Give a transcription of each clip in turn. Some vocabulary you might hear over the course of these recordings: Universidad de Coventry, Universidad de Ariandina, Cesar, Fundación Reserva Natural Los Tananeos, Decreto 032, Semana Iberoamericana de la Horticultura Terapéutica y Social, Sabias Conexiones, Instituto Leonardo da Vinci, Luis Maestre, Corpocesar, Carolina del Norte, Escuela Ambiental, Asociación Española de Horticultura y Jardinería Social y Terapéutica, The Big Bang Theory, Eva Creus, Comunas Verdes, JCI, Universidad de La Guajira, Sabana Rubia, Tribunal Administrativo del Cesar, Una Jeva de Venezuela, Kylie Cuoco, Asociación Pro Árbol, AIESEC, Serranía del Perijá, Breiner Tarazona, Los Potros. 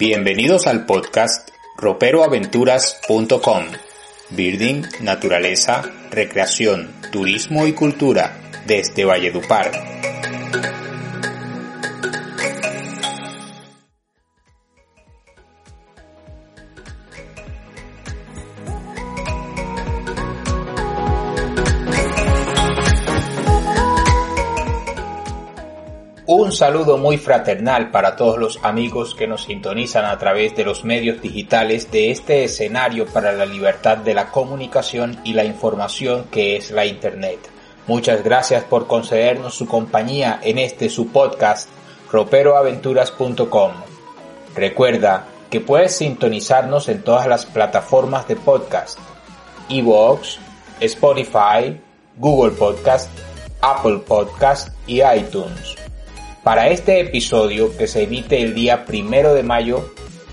Bienvenidos al podcast roperoaventuras.com. Birding, naturaleza, recreación, turismo y cultura desde Valledupar. Un saludo muy fraternal para todos los amigos que nos sintonizan a través de los medios digitales de este escenario para la libertad de la comunicación y la información que es la Internet. Muchas gracias por concedernos su compañía en este su podcast roperoaventuras.com. Recuerda que puedes sintonizarnos en todas las plataformas de podcast: iVoox, Spotify, Google Podcast, Apple Podcast y iTunes. Para este episodio, que se emite el día 1 de mayo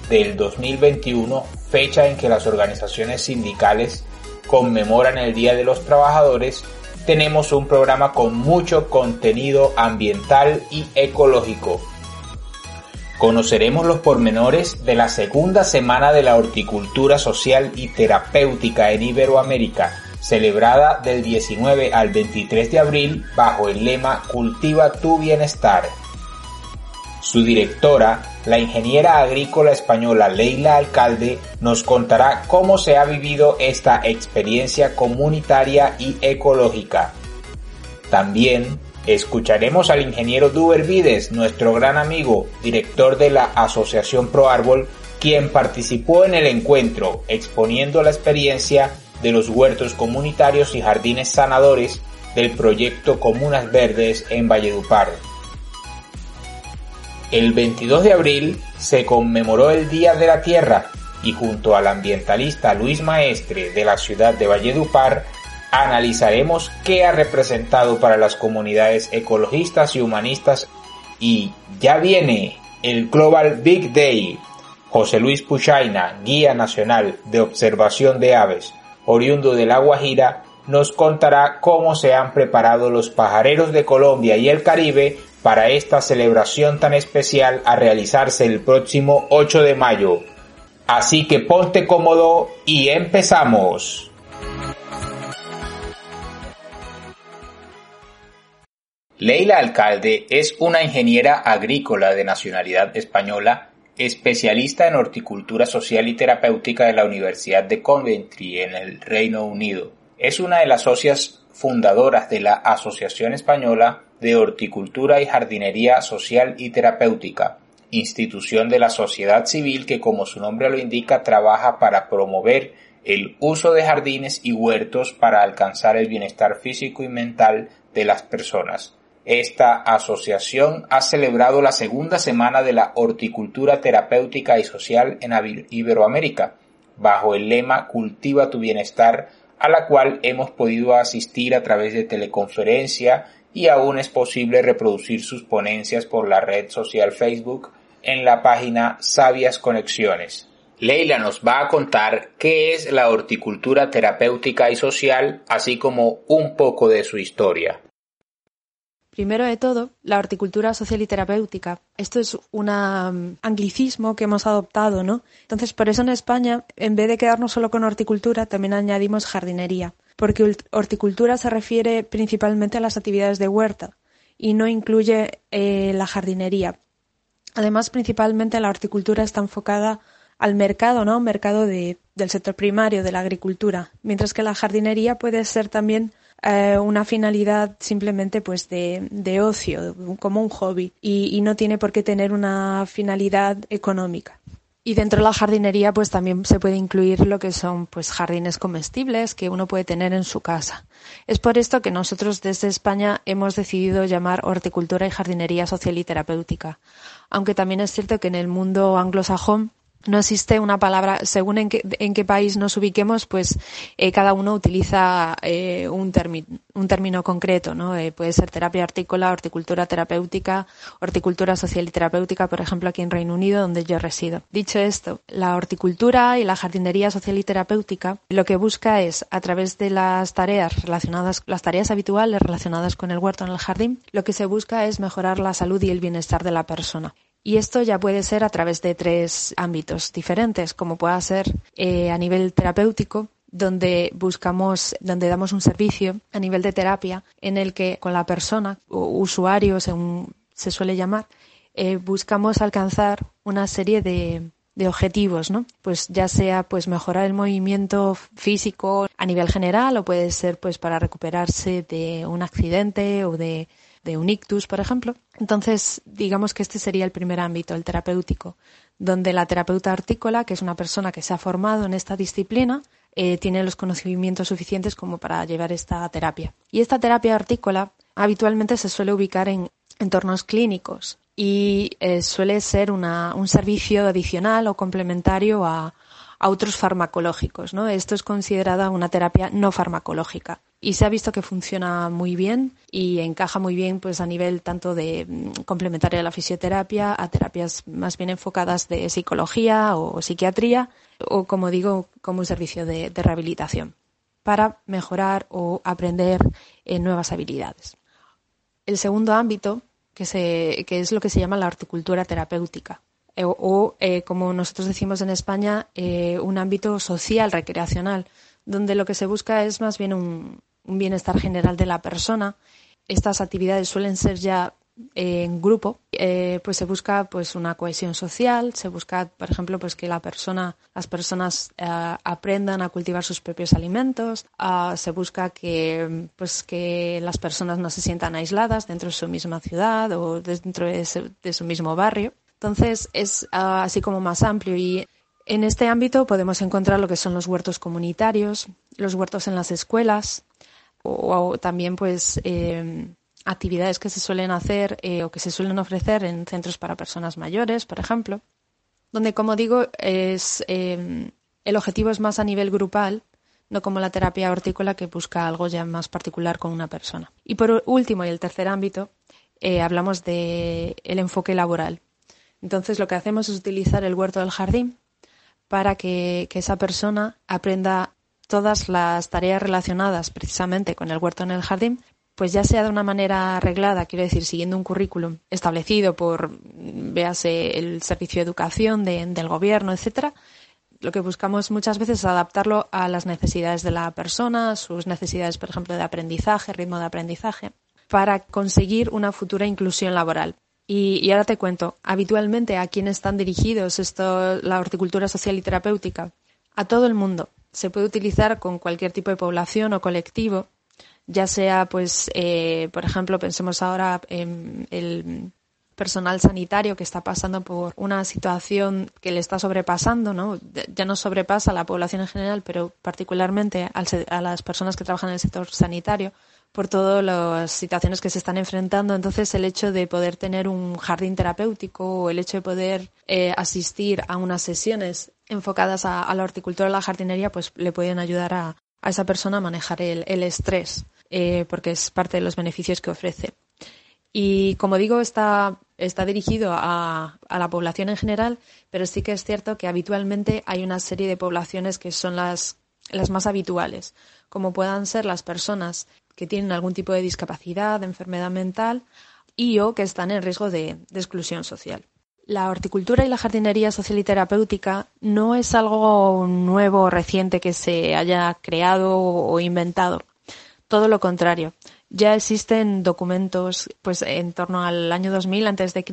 del 2021, fecha en que las organizaciones sindicales conmemoran el Día de los Trabajadores, tenemos un programa con mucho contenido ambiental y ecológico. Conoceremos los pormenores de la segunda semana de la horticultura social y terapéutica en Iberoamérica, celebrada del 19 al 23 de abril bajo el lema Cultiva tu Bienestar. Su directora, la ingeniera agrícola española Leila Alcalde, nos contará cómo se ha vivido esta experiencia comunitaria y ecológica. También escucharemos al ingeniero Duber Vides, nuestro gran amigo, director de la Asociación Pro Árbol, quien participó en el encuentro exponiendo la experiencia de los huertos comunitarios y jardines sanadores del proyecto Comunas Verdes en Valledupar. El 22 de abril se conmemoró el Día de la Tierra y junto al ambientalista Luis Maestre de la ciudad de Valledupar analizaremos qué ha representado para las comunidades ecologistas y humanistas. Y ya viene el Global Big Day. José Luis Pushaina, guía nacional de observación de aves, oriundo de La Guajira, nos contará cómo se han preparado los pajareros de Colombia y el Caribe para esta celebración tan especial a realizarse el próximo 8 de mayo. Así que ponte cómodo y empezamos. Leila Alcalde es una ingeniera agrícola de nacionalidad española, especialista en horticultura social y terapéutica de la Universidad de Coventry en el Reino Unido. Es una de las socias fundadoras de la Asociación Española de Horticultura y Jardinería Social y Terapéutica, institución de la sociedad civil que, como su nombre lo indica, trabaja para promover el uso de jardines y huertos para alcanzar el bienestar físico y mental de las personas. Esta asociación ha celebrado la segunda semana de la horticultura terapéutica y social en Iberoamérica, bajo el lema Cultiva tu Bienestar, a la cual hemos podido asistir a través de teleconferencia y aún es posible reproducir sus ponencias por la red social Facebook en la página Sabias Conexiones. Leila nos va a contar qué es la horticultura terapéutica y social, así como un poco de su historia. Primero de todo, la horticultura social y terapéutica. Esto es un anglicismo que hemos adoptado, ¿no? Entonces, por eso en España, en vez de quedarnos solo con horticultura, también añadimos jardinería, porque horticultura se refiere principalmente a las actividades de huerta y no incluye la jardinería. Además, principalmente la horticultura está enfocada al mercado, ¿no? Mercado del sector primario, de la agricultura, mientras que la jardinería puede ser también una finalidad simplemente pues de ocio, como un hobby, y no tiene por qué tener una finalidad económica. Y dentro de la jardinería pues también se puede incluir lo que son pues jardines comestibles que uno puede tener en su casa. Es por esto que nosotros desde España hemos decidido llamar horticultura y jardinería social y terapéutica, aunque también es cierto que en el mundo anglosajón no existe una palabra, según en qué país nos ubiquemos, pues cada uno utiliza un término concreto, ¿no? Puede ser terapia hortícola, horticultura terapéutica, horticultura social y terapéutica, por ejemplo, aquí en Reino Unido, donde yo resido. Dicho esto, la horticultura y la jardinería social y terapéutica lo que busca es, a través de las tareas habituales relacionadas con el huerto en el jardín, lo que se busca es mejorar la salud y el bienestar de la persona. Y esto ya puede ser a través de tres ámbitos diferentes, como pueda ser a nivel terapéutico, donde damos un servicio a nivel de terapia en el que con la persona o usuario, según se suele llamar, buscamos alcanzar una serie de objetivos, ¿no? Pues ya sea pues mejorar el movimiento físico a nivel general, o puede ser pues para recuperarse de un accidente o de un ictus, por ejemplo. Entonces, digamos que este sería el primer ámbito, el terapéutico, donde la terapeuta hortícola, que es una persona que se ha formado en esta disciplina, tiene los conocimientos suficientes como para llevar esta terapia. Y esta terapia hortícola habitualmente se suele ubicar en entornos clínicos y suele ser un servicio adicional o complementario a otros farmacológicos, ¿no? Esto es considerada una terapia no farmacológica y se ha visto que funciona muy bien y encaja muy bien pues a nivel tanto de complementaria a la fisioterapia, a terapias más bien enfocadas de psicología o psiquiatría, o como digo, como un servicio de rehabilitación para mejorar o aprender nuevas habilidades. El segundo ámbito, que es lo que se llama la horticultura terapéutica, o como nosotros decimos en España, un ámbito social, recreacional, donde lo que se busca es más bien un bienestar general de la persona. Estas actividades suelen ser ya en grupo, pues se busca pues una cohesión social, se busca, por ejemplo, pues que las personas aprendan a cultivar sus propios alimentos, se busca que las personas no se sientan aisladas dentro de su misma ciudad o dentro de su mismo barrio. Entonces es así como más amplio, y en este ámbito podemos encontrar lo que son los huertos comunitarios, los huertos en las escuelas o también pues actividades que se suelen hacer o que se suelen ofrecer en centros para personas mayores, por ejemplo, donde, como digo, el objetivo es más a nivel grupal, no como la terapia hortícola, que busca algo ya más particular con una persona. Y por último, y el tercer ámbito, hablamos del enfoque laboral. Entonces, lo que hacemos es utilizar el huerto del jardín para que esa persona aprenda todas las tareas relacionadas precisamente con el huerto en el jardín, pues ya sea de una manera arreglada, quiero decir, siguiendo un currículum establecido por, véase, el Servicio de Educación del Gobierno, etcétera. Lo que buscamos muchas veces es adaptarlo a las necesidades de la persona, sus necesidades, por ejemplo, de aprendizaje, ritmo de aprendizaje, para conseguir una futura inclusión laboral. Y ahora te cuento, habitualmente, ¿a quién están dirigidos la horticultura social y terapéutica? A todo el mundo. Se puede utilizar con cualquier tipo de población o colectivo, ya sea, pues, por ejemplo, pensemos ahora en el personal sanitario que está pasando por una situación que le está sobrepasando, ¿no? Ya no sobrepasa a la población en general, pero particularmente a las personas que trabajan en el sector sanitario, por todas las situaciones que se están enfrentando. Entonces, el hecho de poder tener un jardín terapéutico o el hecho de poder asistir a unas sesiones enfocadas a la horticultura o la jardinería, pues le pueden ayudar a esa persona a manejar el estrés, porque es parte de los beneficios que ofrece. Y como digo, está dirigido a la población en general, pero sí que es cierto que habitualmente hay una serie de poblaciones que son las más habituales, como puedan ser las personas que tienen algún tipo de discapacidad, de enfermedad mental y/o que están en riesgo de exclusión social. La horticultura y la jardinería social y terapéutica no es algo nuevo o reciente que se haya creado o inventado. Todo lo contrario. Ya existen documentos pues en torno al año 2000 a.C.,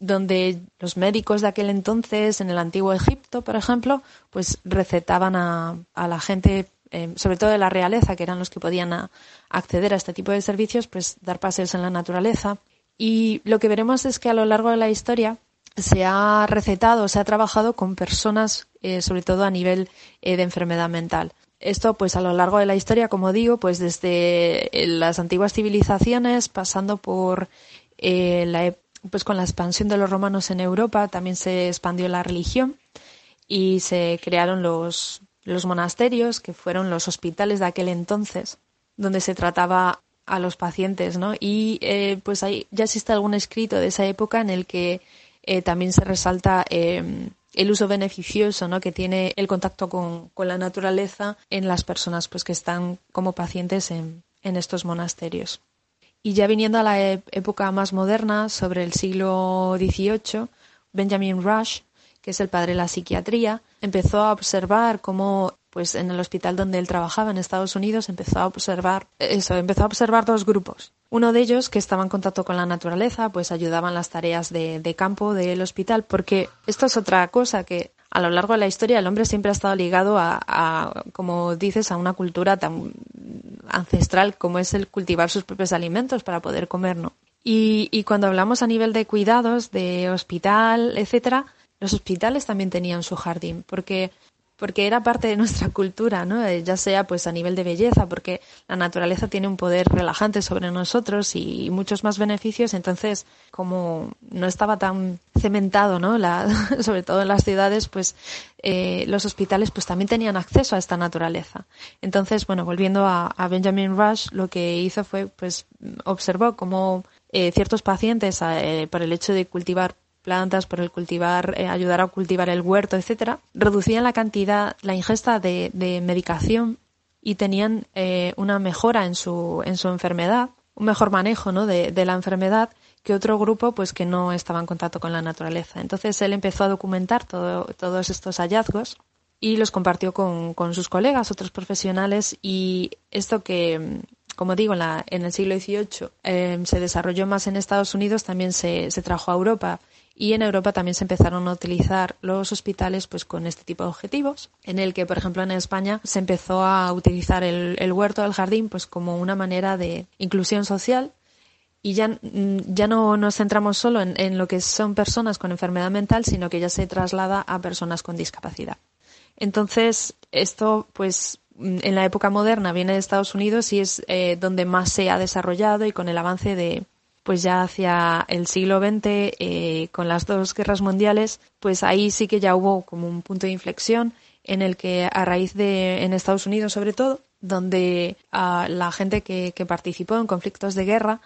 donde los médicos de aquel entonces, en el antiguo Egipto, por ejemplo, pues recetaban a la gente, sobre todo de la realeza, que eran los que podían acceder a este tipo de servicios, pues dar paseos en la naturaleza. Y lo que veremos es que a lo largo de la historia se ha recetado, se ha trabajado con personas, sobre todo a nivel de enfermedad mental. Esto, pues a lo largo de la historia, como digo, pues desde las antiguas civilizaciones, pasando por pues con la expansión de los romanos en Europa, también se expandió la religión y se crearon los monasterios, que fueron los hospitales de aquel entonces, donde se trataba a los pacientes, ¿no? Y pues ahí ya existe algún escrito de esa época en el que también se resalta el uso beneficioso, ¿no?, que tiene el contacto con la naturaleza en las personas pues que están como pacientes en estos monasterios. Y ya viniendo a la época más moderna, sobre el siglo XVIII, Benjamin Rush, que es el padre de la psiquiatría, empezó a observar cómo, pues en el hospital donde él trabajaba en Estados Unidos, empezó a observar dos grupos. Uno de ellos, que estaba en contacto con la naturaleza, pues ayudaban las tareas de campo del hospital, porque esto es otra cosa que a lo largo de la historia el hombre siempre ha estado ligado a como dices, a una cultura tan ancestral como es el cultivar sus propios alimentos para poder comer, ¿no? Y cuando hablamos a nivel de cuidados, de hospital, etcétera, los hospitales también tenían su jardín, porque era parte de nuestra cultura, ¿no? Ya sea pues a nivel de belleza, porque la naturaleza tiene un poder relajante sobre nosotros y muchos más beneficios. Entonces, como no estaba tan cementado, ¿no? Sobre todo en las ciudades, pues los hospitales pues también tenían acceso a esta naturaleza. Entonces, bueno, volviendo a Benjamin Rush, lo que hizo fue, pues observó cómo ciertos pacientes, por el hecho de cultivar plantas, por el cultivar, ayudar a cultivar el huerto, etcétera, reducían la ingesta de medicación y tenían una mejora en su enfermedad, un mejor manejo, ¿no? de la enfermedad que otro grupo pues que no estaba en contacto con la naturaleza. Entonces él empezó a documentar todos estos hallazgos y los compartió con sus colegas, otros profesionales, y esto que, como digo, en el siglo XVIII se desarrolló más en Estados Unidos, también se trajo a Europa. Y en Europa también se empezaron a utilizar los hospitales pues con este tipo de objetivos, en el que, por ejemplo, en España se empezó a utilizar el huerto, el jardín, pues como una manera de inclusión social. Y ya no nos centramos solo en lo que son personas con enfermedad mental, sino que ya se traslada a personas con discapacidad. Entonces, esto pues en la época moderna viene de Estados Unidos y es donde más se ha desarrollado, y con el avance de... pues ya hacia el siglo XX, con las dos guerras mundiales, pues ahí sí que ya hubo como un punto de inflexión en el que, a raíz de, en Estados Unidos sobre todo, donde la gente que participó en conflictos de guerra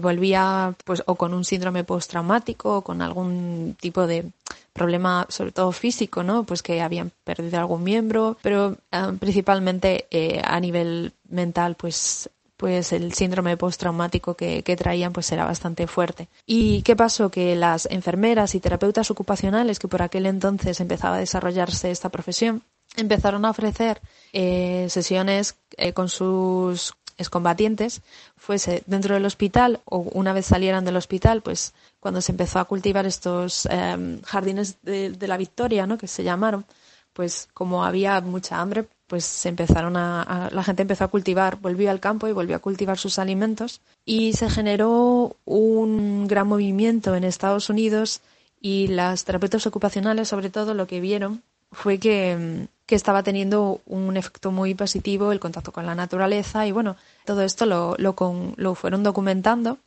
volvía pues o con un síndrome postraumático o con algún tipo de problema, sobre todo físico, ¿no? Pues que habían perdido algún miembro, pero principalmente a nivel mental, pues el síndrome postraumático que traían pues era bastante fuerte. ¿Y qué pasó? Que las enfermeras y terapeutas ocupacionales, que por aquel entonces empezaba a desarrollarse esta profesión, empezaron a ofrecer sesiones con sus excombatientes, fuese dentro del hospital o una vez salieran del hospital, pues cuando se empezó a cultivar estos jardines de la Victoria, ¿no? Que se llamaron, pues como había mucha hambre, pues se empezaron la gente empezó a cultivar, volvió al campo y volvió a cultivar sus alimentos, y se generó un gran movimiento en Estados Unidos, y las terapeutas ocupacionales sobre todo lo que vieron fue que estaba teniendo un efecto muy positivo el contacto con la naturaleza, y bueno, todo esto lo fueron documentando,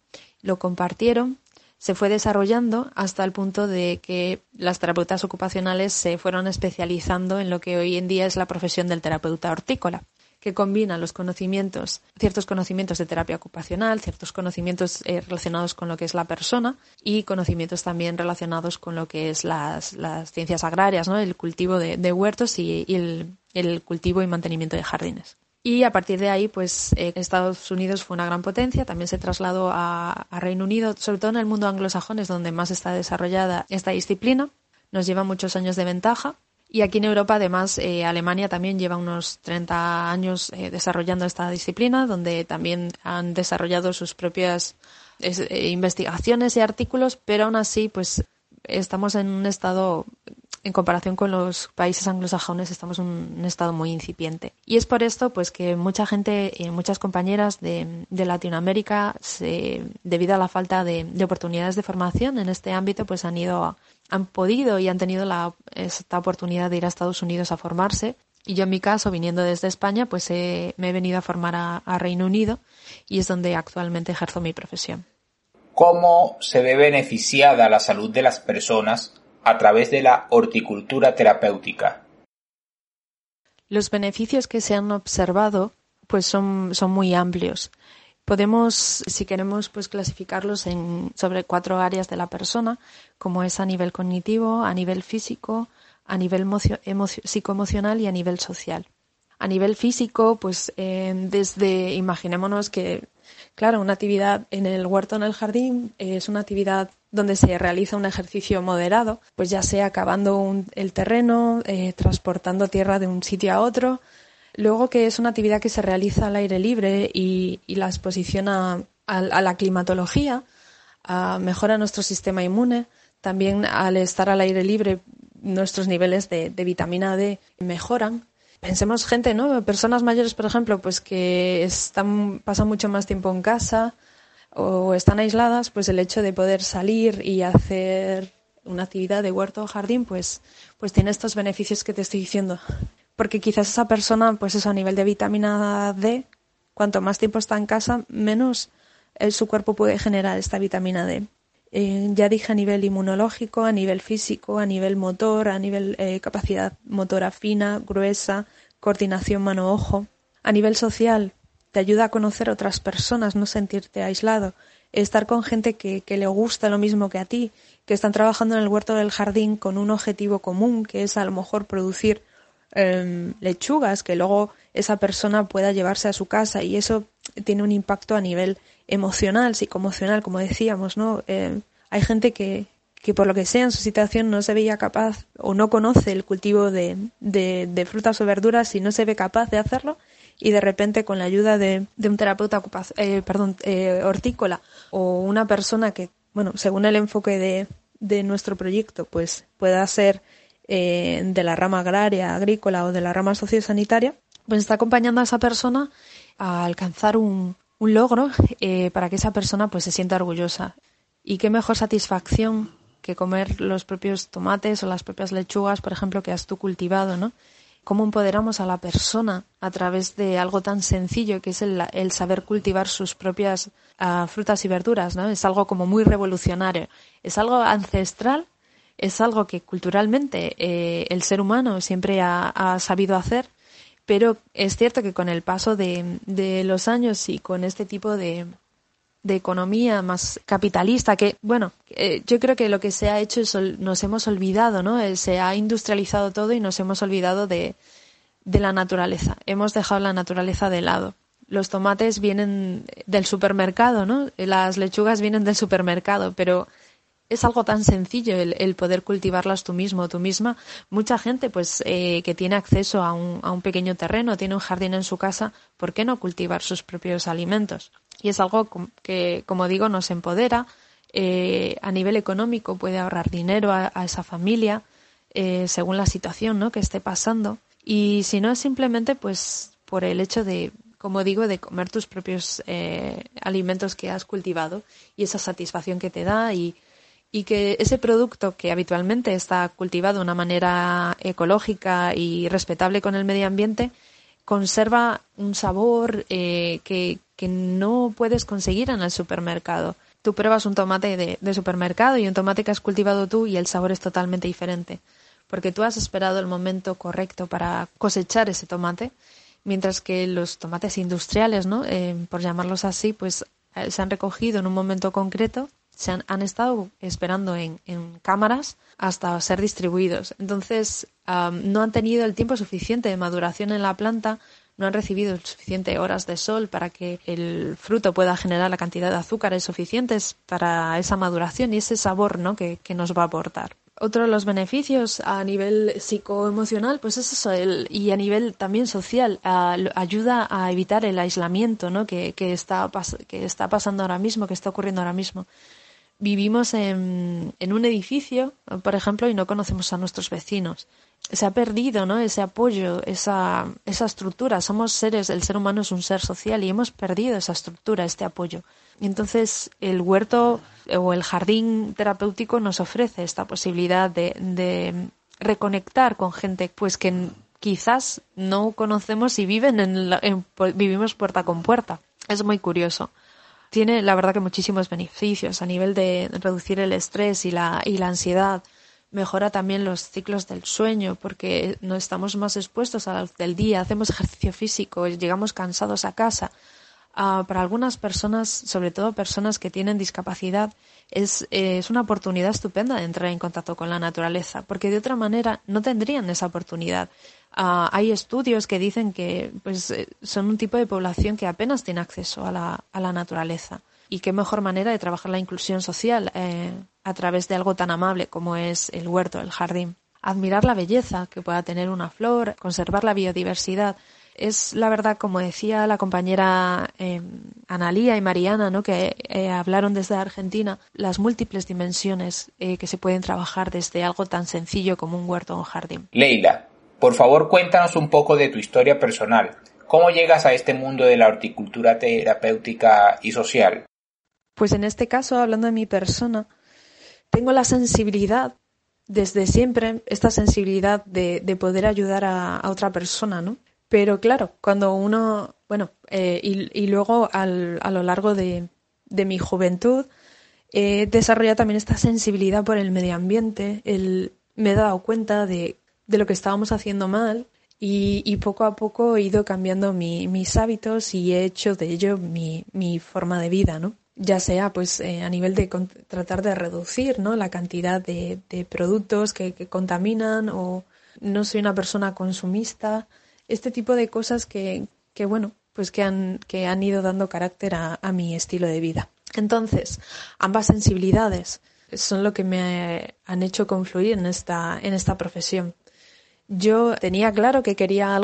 lo compartieron, se fue desarrollando hasta el punto de que las terapeutas ocupacionales se fueron especializando en lo que hoy en día es la profesión del terapeuta hortícola, que combina los conocimientos, ciertos conocimientos de terapia ocupacional, ciertos conocimientos relacionados con lo que es la persona y conocimientos también relacionados con lo que es las ciencias agrarias, ¿no? El cultivo de huertos y el cultivo y mantenimiento de jardines. Y a partir de ahí, pues Estados Unidos fue una gran potencia, también se trasladó a Reino Unido, sobre todo en el mundo anglosajón, es donde más está desarrollada esta disciplina, nos lleva muchos años de ventaja. Y aquí en Europa, además, Alemania también lleva unos 30 años desarrollando esta disciplina, donde también han desarrollado sus propias investigaciones y artículos, pero aún así, pues estamos en un estado... En comparación con los países anglosajones, estamos en un estado muy incipiente. Y es por esto pues que mucha gente, muchas compañeras de Latinoamérica, debido a la falta de oportunidades de formación en este ámbito, pues han podido y han tenido esta oportunidad de ir a Estados Unidos a formarse. Y yo, en mi caso, viniendo desde España, pues me he venido a formar a Reino Unido, y es donde actualmente ejerzo mi profesión. ¿Cómo se ve beneficiada la salud de las personas a través de la horticultura terapéutica? Los beneficios que se han observado pues son muy amplios. Podemos, si queremos, pues clasificarlos sobre 4 áreas de la persona, como es a nivel cognitivo, a nivel físico, a nivel psicoemocional y a nivel social. A nivel físico, pues desde, imaginémonos que, claro, una actividad en el huerto, en el jardín, es una actividad donde se realiza un ejercicio moderado, pues ya sea cavando el terreno, transportando tierra de un sitio a otro. Luego, que es una actividad que se realiza al aire libre y la exposición a la climatología mejora nuestro sistema inmune. También, al estar al aire libre, nuestros niveles de vitamina D mejoran. Pensemos gente, ¿no? Personas mayores, por ejemplo, pues que pasan mucho más tiempo en casa o están aisladas, pues el hecho de poder salir y hacer una actividad de huerto o jardín, pues tiene estos beneficios que te estoy diciendo. Porque quizás esa persona, pues eso, a nivel de vitamina D, cuanto más tiempo está en casa, menos su cuerpo puede generar esta vitamina D. Ya dije a nivel inmunológico, a nivel físico, a nivel motor, a nivel capacidad motora fina, gruesa, coordinación mano-ojo. A nivel social, te ayuda a conocer otras personas, no sentirte aislado. Estar con gente que le gusta lo mismo que a ti, que están trabajando en el huerto del jardín con un objetivo común, que es a lo mejor producir lechugas, que luego esa persona pueda llevarse a su casa, y eso tiene un impacto a nivel emocional, psicoemocional, como decíamos, ¿no? Hay gente que por lo que sea en su situación no se veía capaz o no conoce el cultivo de frutas o verduras y no se ve capaz de hacerlo, y de repente con la ayuda de un terapeuta hortícola o una persona que, bueno, según el enfoque de nuestro proyecto, pues pueda ser de la rama agraria, agrícola o de la rama sociosanitaria, pues está acompañando a esa persona a alcanzar un logro para que esa persona pues se sienta orgullosa. Y qué mejor satisfacción que comer los propios tomates o las propias lechugas, por ejemplo, que has tú cultivado, ¿no? Cómo empoderamos a la persona a través de algo tan sencillo que es el saber cultivar sus propias frutas y verduras, ¿no? Es algo como muy revolucionario, es algo ancestral, es algo que culturalmente el ser humano siempre ha sabido hacer. Pero es cierto que con el paso de los años y con este tipo de economía más capitalista, que, bueno, yo creo que lo que se ha hecho es nos hemos olvidado, ¿no? Se ha industrializado todo y nos hemos olvidado de la naturaleza. Hemos dejado la naturaleza de lado. Los tomates vienen del supermercado, ¿no? Las lechugas vienen del supermercado, pero es algo tan sencillo el poder cultivarlas tú mismo o tú misma. Mucha gente pues que tiene acceso a un pequeño terreno, tiene un jardín en su casa, ¿por qué no cultivar sus propios alimentos? Y es algo que, como digo, nos empodera. A nivel económico puede ahorrar dinero a esa familia según la situación, ¿no?, que esté pasando. Y si no, es simplemente pues por el hecho de, como digo, de comer tus propios alimentos que has cultivado, y esa satisfacción que te da y que ese producto que habitualmente está cultivado de una manera ecológica y respetable con el medio ambiente conserva un sabor que no puedes conseguir en el supermercado. Tú pruebas un tomate de supermercado y un tomate que has cultivado tú, y el sabor es totalmente diferente, porque tú has esperado el momento correcto para cosechar ese tomate, mientras que los tomates industriales, ¿no?, por llamarlos así, pues se han recogido en un momento concreto, han estado esperando en cámaras hasta ser distribuidos. Entonces, no han tenido el tiempo suficiente de maduración en la planta, no han recibido suficientes horas de sol para que el fruto pueda generar la cantidad de azúcares suficientes para esa maduración y ese sabor, ¿no?, que nos va a aportar. Otro de los beneficios a nivel psicoemocional, pues es eso, y a nivel también social, ayuda a evitar el aislamiento, ¿no?, que está pasando ahora mismo, que está ocurriendo ahora mismo. Vivimos en un edificio, por ejemplo, y no conocemos a nuestros vecinos. Se ha perdido, ¿no?, ese apoyo, esa estructura. El ser humano es un ser social y hemos perdido esa estructura, este apoyo. Entonces, el huerto o el jardín terapéutico nos ofrece esta posibilidad de reconectar con gente pues que quizás no conocemos y vivimos puerta con puerta. Es muy curioso. Tiene, la verdad, que muchísimos beneficios a nivel de reducir el estrés y la ansiedad. Mejora también los ciclos del sueño, porque no estamos más expuestos a la luz del día, hacemos ejercicio físico, llegamos cansados a casa. Para algunas personas, sobre todo personas que tienen discapacidad, es una oportunidad estupenda de entrar en contacto con la naturaleza, porque de otra manera no tendrían esa oportunidad. Hay estudios que dicen que pues son un tipo de población que apenas tiene acceso a la naturaleza. Y qué mejor manera de trabajar la inclusión social a través de algo tan amable como es el huerto, el jardín. Admirar la belleza que pueda tener una flor, conservar la biodiversidad. Es la verdad, como decía la compañera Analía y Mariana, ¿no?, que hablaron desde Argentina, las múltiples dimensiones que se pueden trabajar desde algo tan sencillo como un huerto o un jardín. Leila, por favor, cuéntanos un poco de tu historia personal. ¿Cómo llegas a este mundo de la horticultura terapéutica y social? Pues en este caso, hablando de mi persona, tengo la sensibilidad, desde siempre, esta sensibilidad de poder ayudar a otra persona, ¿no? Pero claro, cuando uno, y luego a lo largo de mi juventud, he desarrollado también esta sensibilidad por el medio ambiente. Me he dado cuenta de lo que estábamos haciendo mal y poco a poco he ido cambiando mis hábitos y he hecho de ello mi forma de vida, ¿no? Ya sea a nivel de tratar de reducir, ¿no?, la cantidad de productos que contaminan, o no soy una persona consumista, este tipo de cosas que han ido dando carácter a mi estilo de vida. Entonces, ambas sensibilidades son lo que me han hecho confluir en esta profesión. Yo tenía claro que quería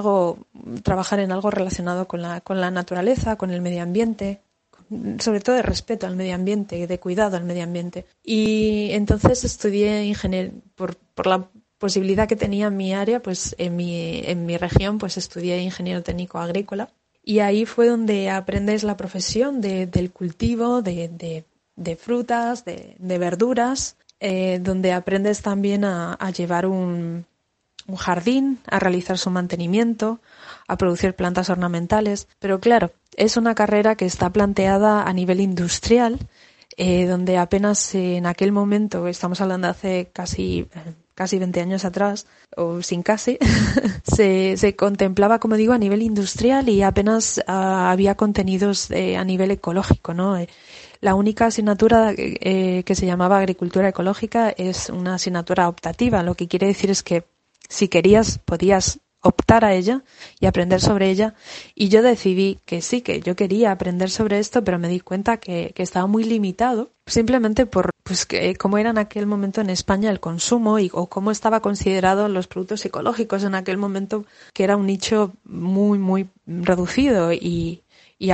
trabajar en algo relacionado con la naturaleza, con el medio ambiente, sobre todo de respeto al medio ambiente, de cuidado al medio ambiente. Y entonces estudié ingeniería, por la posibilidad que tenía en mi área, en mi región, estudié ingeniero técnico agrícola. Y ahí fue donde aprendes la profesión del cultivo, de frutas, de verduras, donde aprendes también a llevar un jardín, a realizar su mantenimiento, a producir plantas ornamentales. Pero claro, es una carrera que está planteada a nivel industrial, donde apenas en aquel momento, estamos hablando de hace casi 20 años atrás, o sin casi, se contemplaba, como digo, a nivel industrial y apenas había contenidos a nivel ecológico, ¿no? La única asignatura que se llamaba Agricultura Ecológica es una asignatura optativa, lo que quiere decir es que si querías, podías optar a ella y aprender sobre ella. Y yo decidí que sí, que yo quería aprender sobre esto, pero me di cuenta que estaba muy limitado, simplemente por cómo era en aquel momento en España el consumo o cómo estaba considerado los productos ecológicos en aquel momento, que era un nicho muy, muy reducido. Y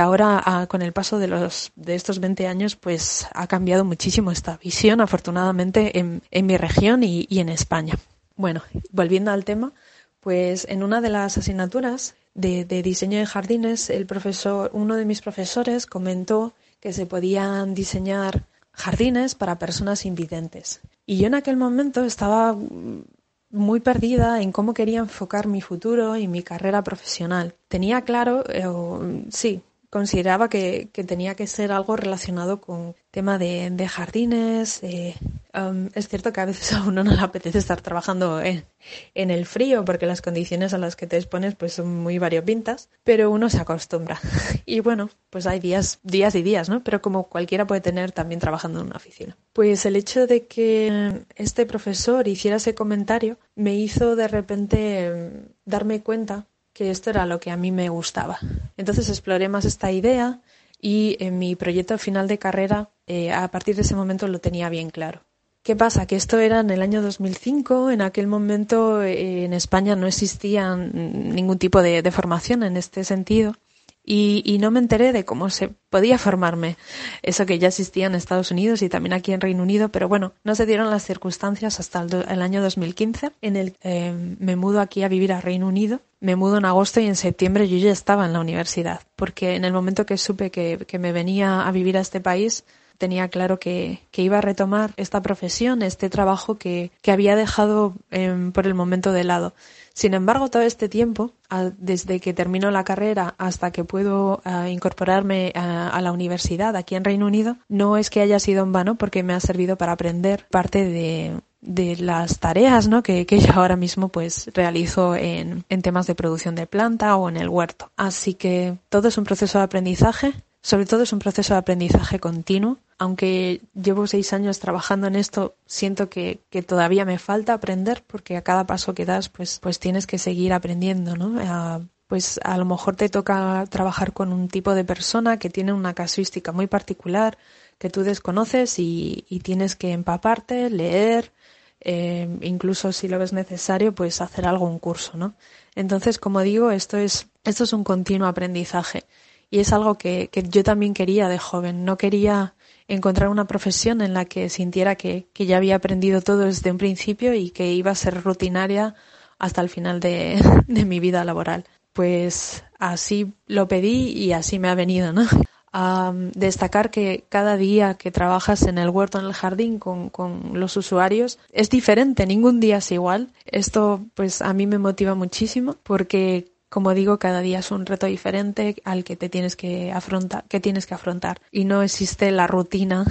ahora, con el paso de estos 20 años, ha cambiado muchísimo esta visión, afortunadamente, en mi región y en España. Bueno, volviendo al tema, en una de las asignaturas de diseño de jardines, uno de mis profesores comentó que se podían diseñar jardines para personas invidentes. Y yo en aquel momento estaba muy perdida en cómo quería enfocar mi futuro y mi carrera profesional. Tenía claro, consideraba que tenía que ser algo relacionado con tema de jardines. Es cierto que a veces a uno no le apetece estar trabajando en el frío porque las condiciones a las que te expones son muy variopintas, pero uno se acostumbra. Y bueno, hay días y días, ¿no? Pero como cualquiera puede tener también trabajando en una oficina. El hecho de que este profesor hiciera ese comentario me hizo de repente darme cuenta que esto era lo que a mí me gustaba. Entonces exploré más esta idea y en mi proyecto final de carrera, a partir de ese momento lo tenía bien claro. ¿Qué pasa? Que esto era en el año 2005, en aquel momento en España no existía ningún tipo de formación en este sentido y no me enteré de cómo se podía formarme. Eso que ya existía en Estados Unidos y también aquí en Reino Unido, pero bueno, no se dieron las circunstancias hasta el año 2015, en el que me mudo aquí a vivir a Reino Unido. Me mudo en agosto y en septiembre yo ya estaba en la universidad, porque en el momento que supe que me venía a vivir a este país, tenía claro que iba a retomar esta profesión, este trabajo que había dejado por el momento de lado. Sin embargo, todo este tiempo, desde que termino la carrera hasta que puedo incorporarme a la universidad aquí en Reino Unido, no es que haya sido en vano, porque me ha servido para aprender parte de las tareas, ¿no?, que yo ahora mismo realizo en temas de producción de planta o en el huerto. Así que todo es un proceso de aprendizaje, sobre todo es un proceso de aprendizaje continuo. Aunque llevo 6 años trabajando en esto, siento que todavía me falta aprender, porque a cada paso que das pues tienes que seguir aprendiendo, ¿no? A lo mejor te toca trabajar con un tipo de persona que tiene una casuística muy particular, que tú desconoces y tienes que empaparte, leer, incluso si lo ves necesario, pues hacer algún curso, ¿no? Entonces, como digo, esto es un continuo aprendizaje y es algo que yo también quería de joven. No quería encontrar una profesión en la que sintiera que ya había aprendido todo desde un principio y que iba a ser rutinaria hasta el final de mi vida laboral. Pues así lo pedí y así me ha venido, ¿no? A destacar que cada día que trabajas en el huerto, en el jardín con los usuarios, es diferente, ningún día es igual. Esto pues a mí me motiva muchísimo porque, como digo, cada día es un reto diferente al que tienes que afrontar y no existe la rutina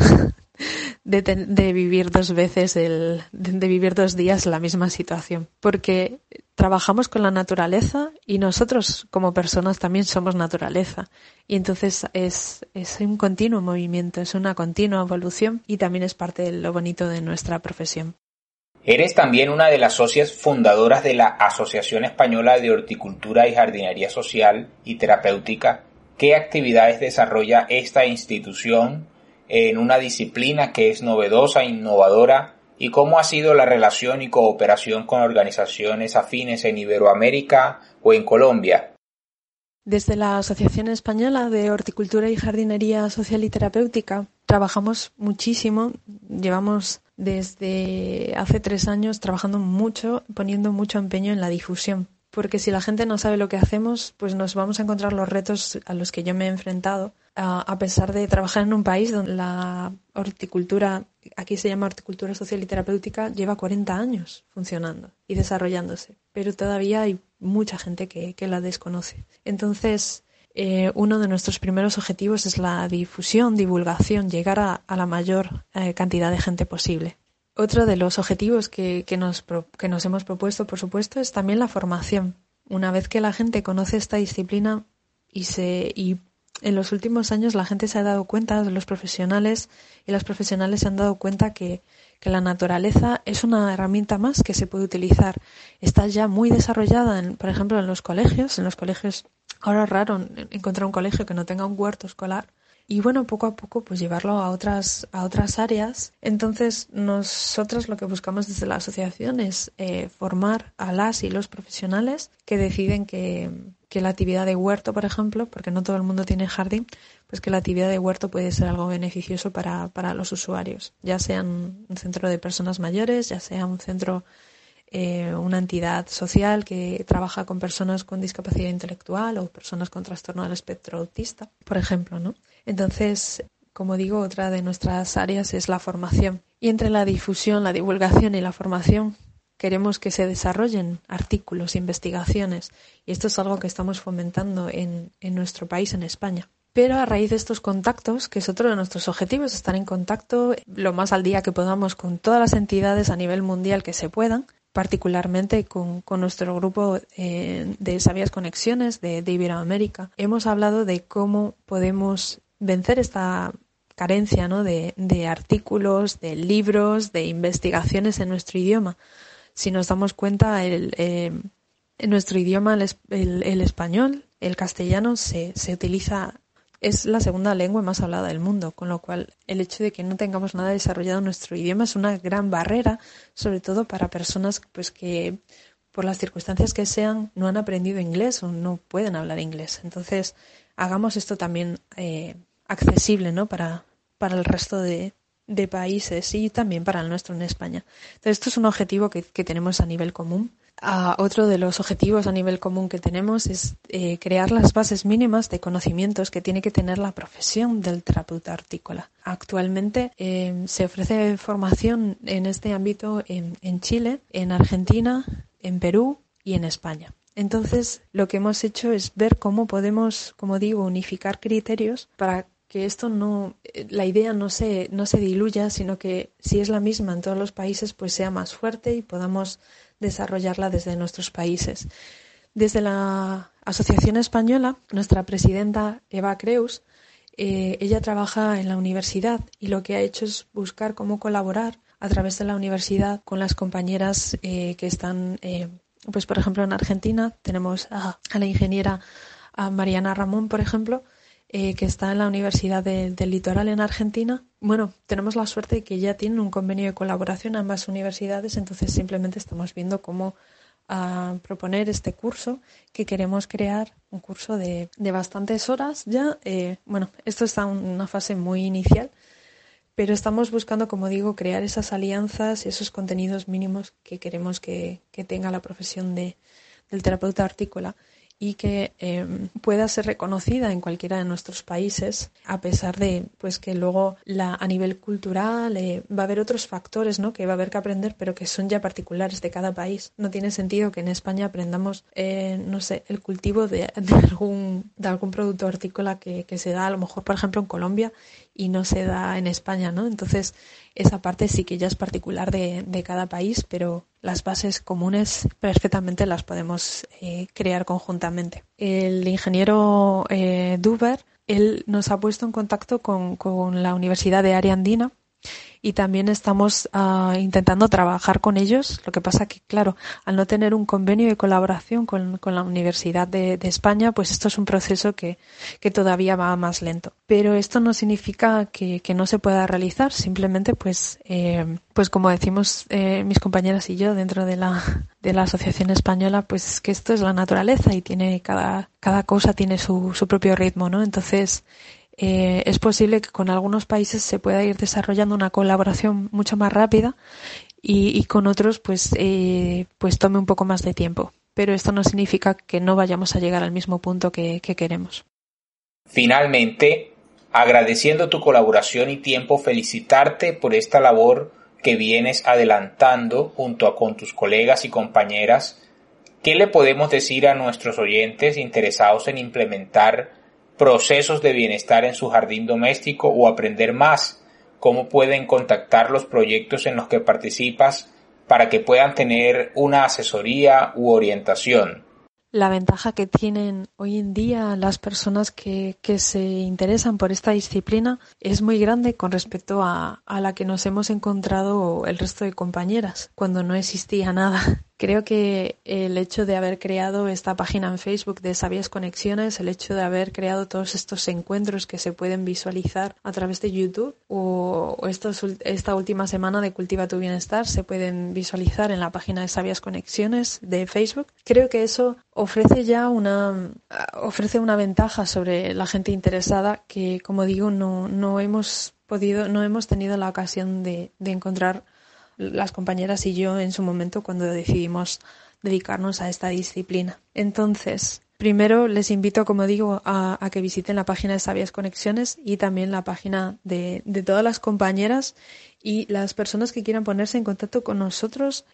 de vivir dos veces de vivir 2 días la misma situación, porque trabajamos con la naturaleza y nosotros como personas también somos naturaleza y entonces es un continuo movimiento, es una continua evolución y también es parte de lo bonito de nuestra profesión. Eres también una de las socias fundadoras de la Asociación Española de Horticultura y Jardinería Social y Terapéutica. ¿Qué actividades desarrolla esta institución en una disciplina que es novedosa, innovadora? ¿Y cómo ha sido la relación y cooperación con organizaciones afines en Iberoamérica o en Colombia? Desde la Asociación Española de Horticultura y Jardinería Social y Terapéutica trabajamos muchísimo, llevamos desde hace 3 años trabajando mucho, poniendo mucho empeño en la difusión, porque si la gente no sabe lo que hacemos, pues nos vamos a encontrar los retos a los que yo me he enfrentado, a pesar de trabajar en un país donde la horticultura, aquí se llama horticultura social y terapéutica, lleva 40 años funcionando y desarrollándose, pero todavía hay mucha gente que la desconoce. Entonces, uno de nuestros primeros objetivos es la difusión, divulgación, llegar a la mayor cantidad de gente posible. Otro de los objetivos que nos hemos propuesto, por supuesto, es también la formación. Una vez que la gente conoce esta disciplina y en los últimos años la gente se ha dado cuenta, los profesionales y las profesionales se han dado cuenta que la naturaleza es una herramienta más que se puede utilizar. Está ya muy desarrollada, por ejemplo, en los colegios. Ahora es raro encontrar un colegio que no tenga un huerto escolar y bueno, poco a poco pues llevarlo a otras áreas. Entonces nosotros lo que buscamos desde la asociación es formar a las y los profesionales que deciden que la actividad de huerto, por ejemplo, porque no todo el mundo tiene jardín, pues que la actividad de huerto puede ser algo beneficioso para los usuarios, ya sea un centro de personas mayores, ya sea un centro... una entidad social que trabaja con personas con discapacidad intelectual o personas con trastorno del espectro autista, por ejemplo, ¿no? Entonces, como digo, otra de nuestras áreas es la formación. Y entre la difusión, la divulgación y la formación queremos que se desarrollen artículos, investigaciones. Y esto es algo que estamos fomentando en nuestro país, en España. Pero a raíz de estos contactos, que es otro de nuestros objetivos, estar en contacto lo más al día que podamos con todas las entidades a nivel mundial que se puedan, particularmente con nuestro grupo de Sabias Conexiones de Iberoamérica. Hemos hablado de cómo podemos vencer esta carencia, ¿no? de artículos, de libros, de investigaciones en nuestro idioma. Si nos damos cuenta, en nuestro idioma, el español, el castellano, se utiliza, es la segunda lengua más hablada del mundo, con lo cual el hecho de que no tengamos nada desarrollado en nuestro idioma es una gran barrera, sobre todo para personas pues que por las circunstancias que sean no han aprendido inglés o no pueden hablar inglés. Entonces hagamos esto también accesible, ¿no? para el resto de países y también para el nuestro en España. Entonces esto es un objetivo que tenemos a nivel común. Otro de los objetivos a nivel común que tenemos es crear las bases mínimas de conocimientos que tiene que tener la profesión del terapeuta hortícola. Actualmente se ofrece formación en este ámbito en Chile, en Argentina, en Perú y en España. Entonces, lo que hemos hecho es ver cómo podemos, como digo, unificar criterios para que esto la idea no se diluya, sino que si es la misma en todos los países, pues sea más fuerte y podamos desarrollarla desde nuestros países. Desde la Asociación Española, nuestra presidenta Eva Creus, ella trabaja en la universidad y lo que ha hecho es buscar cómo colaborar a través de la universidad con las compañeras que están, pues por ejemplo en Argentina tenemos a la ingeniera Mariana Ramón, por ejemplo, que está en la Universidad del Litoral en Argentina. Bueno, tenemos la suerte de que ya tienen un convenio de colaboración ambas universidades, entonces simplemente estamos viendo cómo proponer este curso que queremos crear, un curso de bastantes horas ya. Bueno, esto está en una fase muy inicial, pero estamos buscando, como digo, crear esas alianzas y esos contenidos mínimos que queremos que tenga la profesión del terapeuta hortícola y que pueda ser reconocida en cualquiera de nuestros países, a pesar de pues que luego a nivel cultural va a haber otros factores, ¿no?, que va a haber que aprender, pero que son ya particulares de cada país. No tiene sentido que en España aprendamos, no sé, el cultivo de algún producto hortícola que se da a lo mejor, por ejemplo, en Colombia y no se da en España, ¿no? Entonces, esa parte sí que ya es particular de cada país, pero las bases comunes perfectamente las podemos crear conjuntamente. El ingeniero Duber, él nos ha puesto en contacto con la Universidad de Ariandina y también estamos intentando trabajar con ellos. Lo que pasa que, claro, al no tener un convenio de colaboración con la Universidad de España, pues esto es un proceso que todavía va más lento. Pero esto no significa que no se pueda realizar, simplemente pues como decimos mis compañeras y yo dentro de la Asociación Española, pues es que esto es la naturaleza y tiene cada cosa tiene su propio ritmo, ¿no? Entonces, es posible que con algunos países se pueda ir desarrollando una colaboración mucho más rápida y con otros pues tome un poco más de tiempo. Pero esto no significa que no vayamos a llegar al mismo punto que queremos. Finalmente, agradeciendo tu colaboración y tiempo, felicitarte por esta labor que vienes adelantando junto con tus colegas y compañeras. ¿Qué le podemos decir a nuestros oyentes interesados en implementar procesos de bienestar en su jardín doméstico o aprender más? ¿Cómo pueden contactar los proyectos en los que participas para que puedan tener una asesoría u orientación? La ventaja que tienen hoy en día las personas que se interesan por esta disciplina es muy grande con respecto a la que nos hemos encontrado el resto de compañeras cuando no existía nada. Creo que el hecho de haber creado esta página en Facebook de Sabias Conexiones, el hecho de haber creado todos estos encuentros que se pueden visualizar a través de YouTube o esta última semana de Cultiva tu Bienestar se pueden visualizar en la página de Sabias Conexiones de Facebook. Creo que eso ofrece ya una ventaja sobre la gente interesada que, como digo, no hemos tenido la ocasión de encontrar las compañeras y yo en su momento cuando decidimos dedicarnos a esta disciplina. Entonces, primero les invito, como digo, a que visiten la página de Sabias Conexiones y también la página de todas las compañeras, y las personas que quieran ponerse en contacto con nosotros,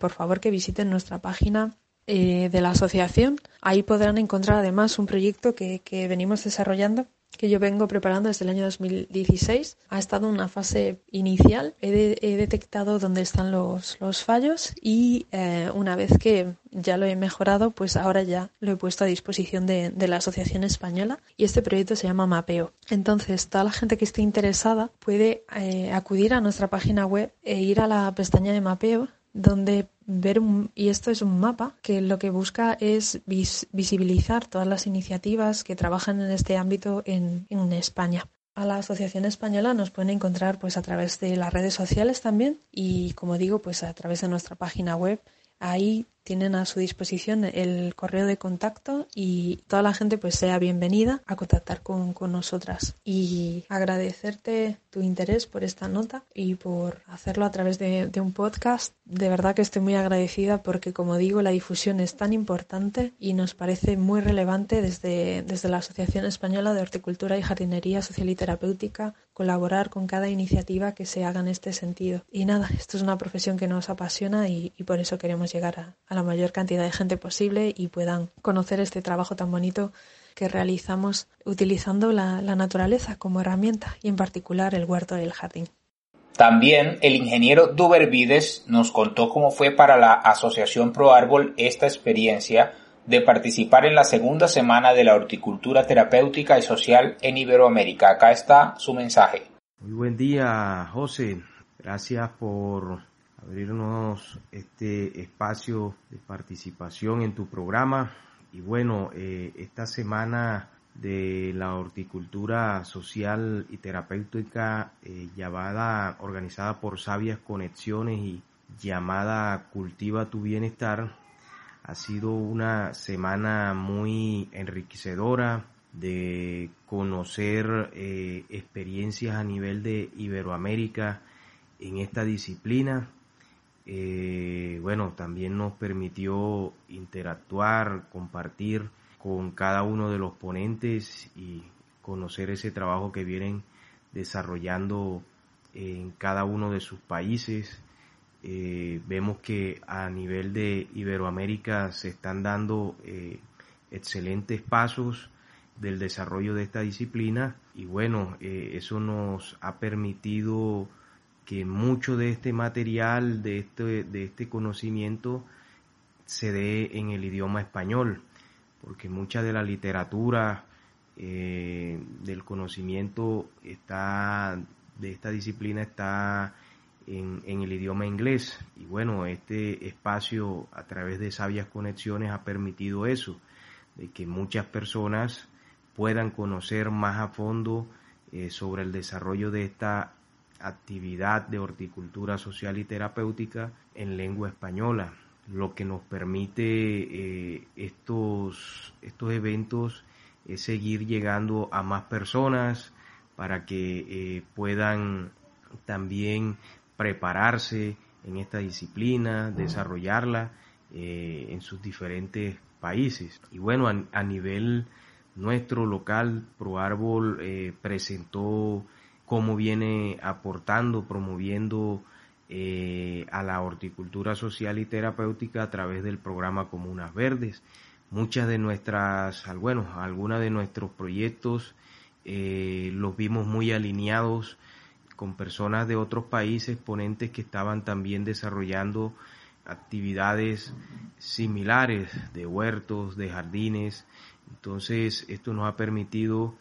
por favor que visiten nuestra página de la asociación. Ahí podrán encontrar además un proyecto que venimos desarrollando, que yo vengo preparando desde el año 2016. Ha estado en una fase inicial. He detectado dónde están los fallos y una vez que ya lo he mejorado, pues ahora ya lo he puesto a disposición de la Asociación Española, y este proyecto se llama Mapeo. Entonces, toda la gente que esté interesada puede acudir a nuestra página web e ir a la pestaña de Mapeo, donde y esto es un mapa que lo que busca es visibilizar todas las iniciativas que trabajan en este ámbito en España. A la Asociación Española nos pueden encontrar pues a través de las redes sociales también, y como digo, pues a través de nuestra página web. Ahí tienen a su disposición el correo de contacto y toda la gente pues sea bienvenida a contactar con nosotras. Y agradecerte tu interés por esta nota y por hacerlo a través de un podcast. De verdad que estoy muy agradecida porque, como digo, la difusión es tan importante y nos parece muy relevante desde la Asociación Española de Horticultura y Jardinería Social y Terapéutica colaborar con cada iniciativa que se haga en este sentido. Y nada, esto es una profesión que nos apasiona y por eso queremos llegar a la mayor cantidad de gente posible y puedan conocer este trabajo tan bonito que realizamos utilizando la naturaleza como herramienta, y en particular el huerto y el jardín. También el ingeniero Duber Vides nos contó cómo fue para la Asociación Pro Árbol esta experiencia de participar en la segunda semana de la horticultura terapéutica y social en Iberoamérica. Acá está su mensaje. Muy buen día, José. Gracias por abrirnos este espacio de participación en tu programa. Y bueno, esta semana de la horticultura social y terapéutica organizada por Sabias Conexiones y llamada Cultiva tu Bienestar. Ha sido una semana muy enriquecedora de conocer experiencias a nivel de Iberoamérica en esta disciplina. También nos permitió interactuar, compartir con cada uno de los ponentes y conocer ese trabajo que vienen desarrollando en cada uno de sus países. Vemos que a nivel de Iberoamérica se están dando excelentes pasos del desarrollo de esta disciplina y eso nos ha permitido que mucho de este material, de este conocimiento, se dé en el idioma español, porque mucha de la literatura del conocimiento de esta disciplina está en el idioma inglés, y este espacio a través de Sabias Conexiones ha permitido eso, de que muchas personas puedan conocer más a fondo sobre el desarrollo de esta actividad de horticultura social y terapéutica en lengua española, lo que nos permite estos eventos es seguir llegando a más personas para que puedan también prepararse en esta disciplina, desarrollarla en sus diferentes países. Y a nivel nuestro local, Pro Árbol presentó cómo viene aportando, promoviendo a la horticultura social y terapéutica a través del programa Comunas Verdes. Algunos de nuestros proyectos los vimos muy alineados con personas de otros países, ponentes que estaban también desarrollando actividades similares de huertos, de jardines. Entonces, esto nos ha permitido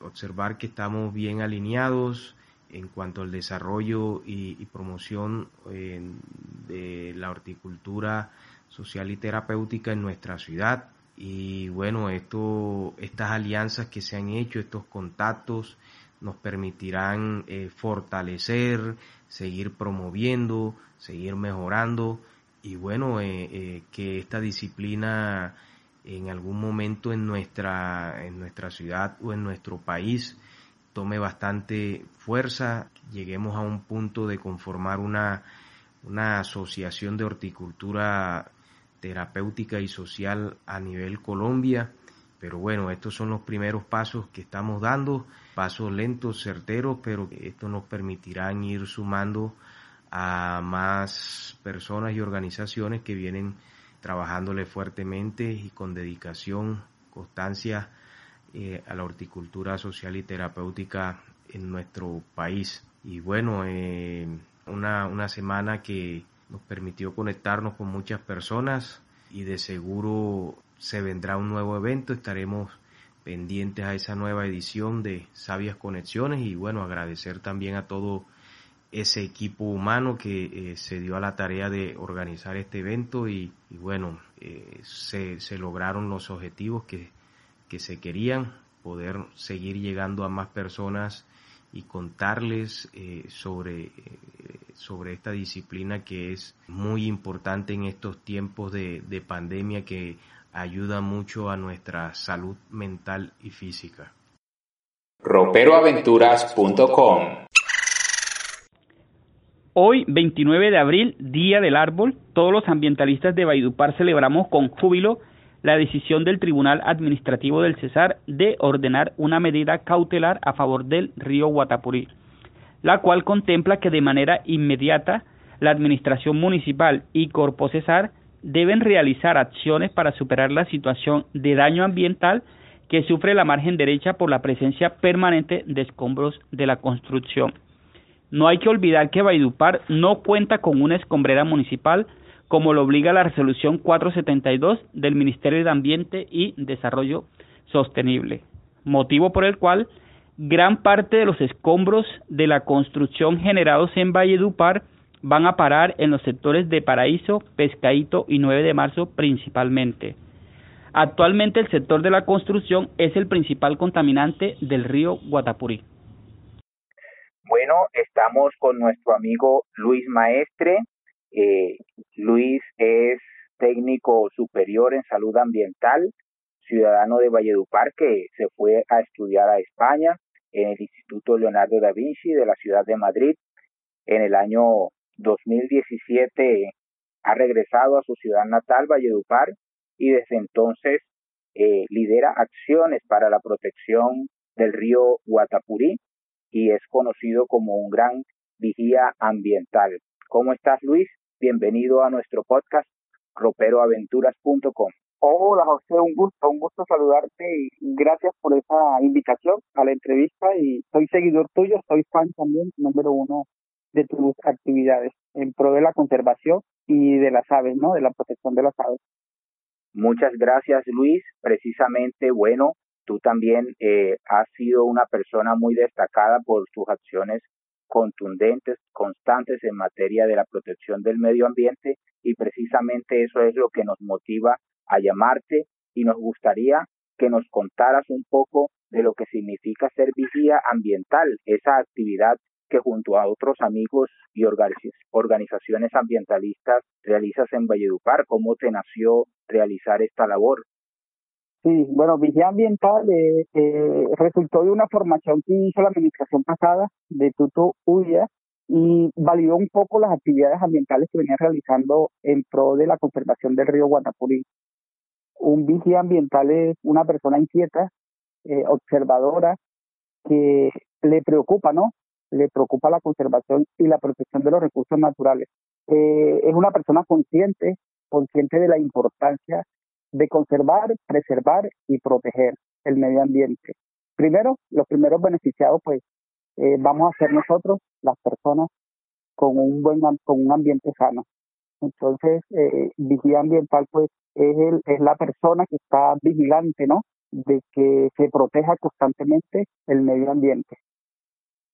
observar que estamos bien alineados en cuanto al desarrollo y promoción de la horticultura social y terapéutica en nuestra ciudad. Y estas alianzas que se han hecho, estos contactos, nos permitirán fortalecer, seguir promoviendo, seguir mejorando y que esta disciplina en algún momento en nuestra ciudad o en nuestro país tome bastante fuerza, lleguemos a un punto de conformar una asociación de horticultura terapéutica y social a nivel Colombia. Pero estos son los primeros pasos que estamos dando, pasos lentos, certeros, pero esto nos permitirán ir sumando a más personas y organizaciones que vienen trabajándole fuertemente y con dedicación, constancia a la horticultura social y terapéutica en nuestro país. Y una semana que nos permitió conectarnos con muchas personas y de seguro se vendrá un nuevo evento, estaremos pendientes a esa nueva edición de Sabias Conexiones y agradecer también a todo ese equipo humano que se dio a la tarea de organizar este evento se lograron los objetivos que se querían, poder seguir llegando a más personas y contarles sobre esta disciplina que es muy importante en estos tiempos de pandemia, que ayuda mucho a nuestra salud mental y física. Roperoaventuras.com. Hoy, 29 de abril, Día del Árbol, todos los ambientalistas de Valledupar celebramos con júbilo la decisión del Tribunal Administrativo del Cesar de ordenar una medida cautelar a favor del río Guatapurí, la cual contempla que de manera inmediata la Administración Municipal y Corpocesar deben realizar acciones para superar la situación de daño ambiental que sufre la margen derecha por la presencia permanente de escombros de la construcción. No hay que olvidar que Valledupar no cuenta con una escombrera municipal, como lo obliga la resolución 472 del Ministerio de Ambiente y Desarrollo Sostenible, motivo por el cual gran parte de los escombros de la construcción generados en Valledupar van a parar en los sectores de Paraíso, Pescadito y 9 de Marzo principalmente. Actualmente el sector de la construcción es el principal contaminante del río Guatapurí. Bueno, estamos con nuestro amigo Luis Maestre. Luis es técnico superior en salud ambiental, ciudadano de Valledupar que se fue a estudiar a España en el Instituto Leonardo da Vinci de la ciudad de Madrid. En el año 2017 ha regresado a su ciudad natal, Valledupar, y desde entonces lidera acciones para la protección del río Guatapurí y es conocido como un gran vigía ambiental. ¿Cómo estás, Luis? Bienvenido a nuestro podcast roperoaventuras.com. Hola, José, un gusto saludarte y gracias por esa invitación a la entrevista. Y soy seguidor tuyo, soy fan también, número 1, de tus actividades en pro de la conservación y de las aves, ¿no? De la protección de las aves. Muchas gracias, Luis. Precisamente, bueno, tú también has sido una persona muy destacada por tus acciones contundentes, constantes en materia de la protección del medio ambiente, y precisamente eso es lo que nos motiva a llamarte, y nos gustaría que nos contaras un poco de lo que significa ser vigía ambiental, esa actividad que junto a otros amigos y organizaciones ambientalistas realizas en Valledupar. ¿Cómo te nació realizar esta labor? Sí, bueno, Vigía Ambiental resultó de una formación que hizo la administración pasada de Instituto UIA y validó un poco las actividades ambientales que venían realizando en pro de la conservación del río Guatapurí. Un vigía ambiental es una persona inquieta, observadora, que le preocupa, ¿no? Le preocupa la conservación y la protección de los recursos naturales. Es una persona consciente de la importancia de conservar, preservar y proteger el medio ambiente. Primero, los primeros beneficiados, pues, vamos a ser nosotros, las personas, con un ambiente sano. Entonces, vigía ambiental, pues, es la persona que está vigilante, ¿no? De que se proteja constantemente el medio ambiente.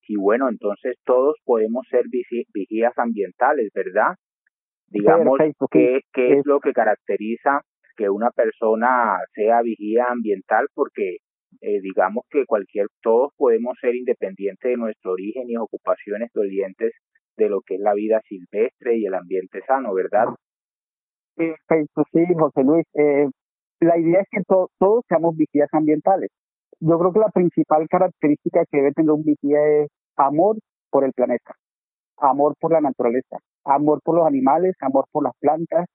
Y bueno, entonces todos podemos ser vigías ambientales, ¿verdad? Digamos, perfecto, sí. ¿Qué es lo que caracteriza que una persona sea vigía ambiental? Porque digamos que todos podemos ser independientes de nuestro origen y ocupaciones dolientes de lo que es la vida silvestre y el ambiente sano, ¿verdad? Perfecto, sí, José Luis. La idea es que todos seamos vigías ambientales. Yo creo que la principal característica que debe tener un vigía es amor por el planeta, amor por la naturaleza, amor por los animales, amor por las plantas,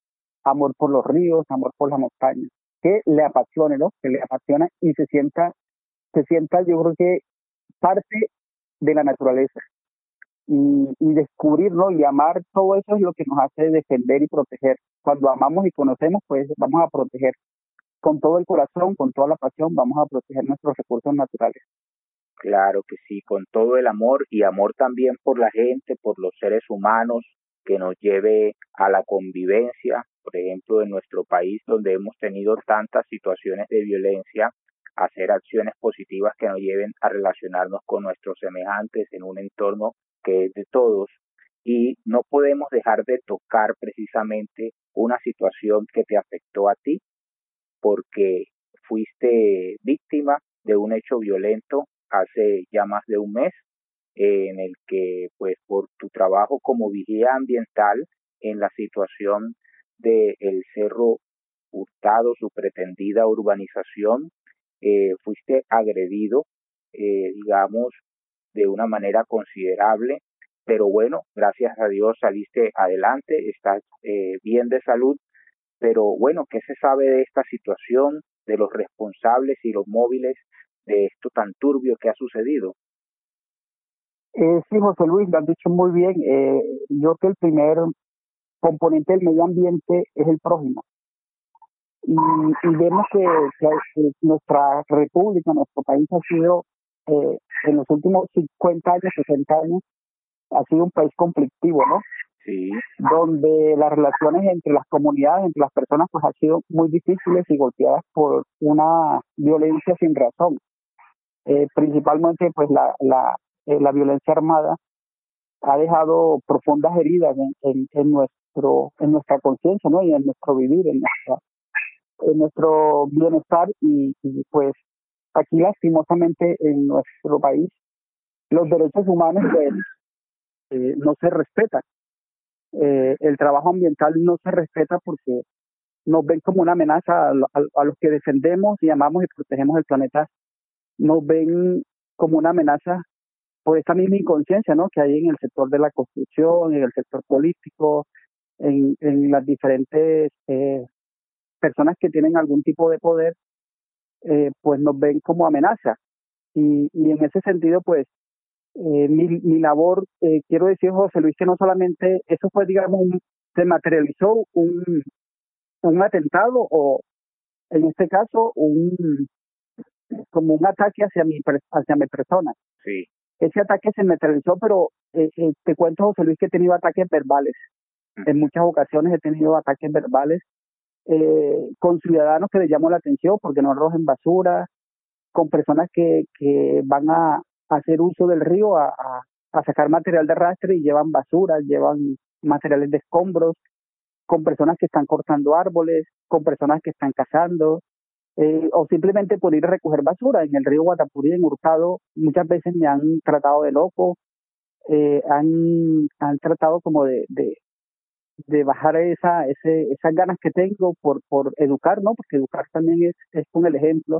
amor por los ríos, amor por las montañas, que le apasione, ¿no? Que le apasiona y se sienta, yo creo que parte de la naturaleza. Y descubrirlo y amar todo eso es lo que nos hace defender y proteger. Cuando amamos y conocemos, pues vamos a proteger. Con todo el corazón, con toda la pasión, vamos a proteger nuestros recursos naturales. Claro que sí, con todo el amor y amor también por la gente, por los seres humanos, que nos lleve a la convivencia. Por ejemplo, en nuestro país, donde hemos tenido tantas situaciones de violencia, hacer acciones positivas que nos lleven a relacionarnos con nuestros semejantes en un entorno que es de todos. Y no podemos dejar de tocar precisamente una situación que te afectó a ti, porque fuiste víctima de un hecho violento hace ya más de un mes, en el que, pues, por tu trabajo como vigía ambiental en la situación del Cerro Hurtado, su pretendida urbanización, fuiste agredido, digamos, de una manera considerable, pero bueno, gracias a Dios saliste adelante, estás bien de salud. Pero bueno, ¿qué se sabe de esta situación, de los responsables y los móviles de esto tan turbio que ha sucedido? Sí, José Luis, lo han dicho muy bien. Yo creo que el primer componente del medio ambiente es el prójimo. Y vemos que nuestra república, nuestro país ha sido, en los últimos 50 años, 60 años, ha sido un país conflictivo, ¿no? Sí. Donde las relaciones entre las comunidades, entre las personas, pues han sido muy difíciles y golpeadas por una violencia sin razón. Principalmente, pues la violencia armada ha dejado profundas heridas en nuestra conciencia, ¿no? Y en nuestro vivir, en nuestra nuestro bienestar y pues aquí lastimosamente en nuestro país los derechos humanos no se respetan. El trabajo ambiental no se respeta porque nos ven como una amenaza a los que defendemos y amamos y protegemos el planeta. Nos ven como una amenaza por esta misma inconsciencia, ¿no?, que hay en el sector de la construcción, en el sector político, en las diferentes personas que tienen algún tipo de poder, pues nos ven como amenaza. Y en ese sentido, pues, mi labor, quiero decir, José Luis, que no solamente eso fue, digamos, se materializó un atentado o, en este caso, como un ataque hacia mi persona. Sí. Ese ataque se materializó, pero te cuento, José Luis, que he tenido ataques verbales. En muchas ocasiones he tenido ataques verbales con ciudadanos que les llamo la atención porque no arrojen basura, con personas que van a hacer uso del río a sacar material de arrastre y llevan basura, llevan materiales de escombros, con personas que están cortando árboles, con personas que están cazando, o simplemente por ir a recoger basura. En el río Guatapurí, en Hurtado, muchas veces me han tratado de loco, han tratado como de bajar esas ganas que tengo por educar, ¿no? Porque educar también es con el ejemplo.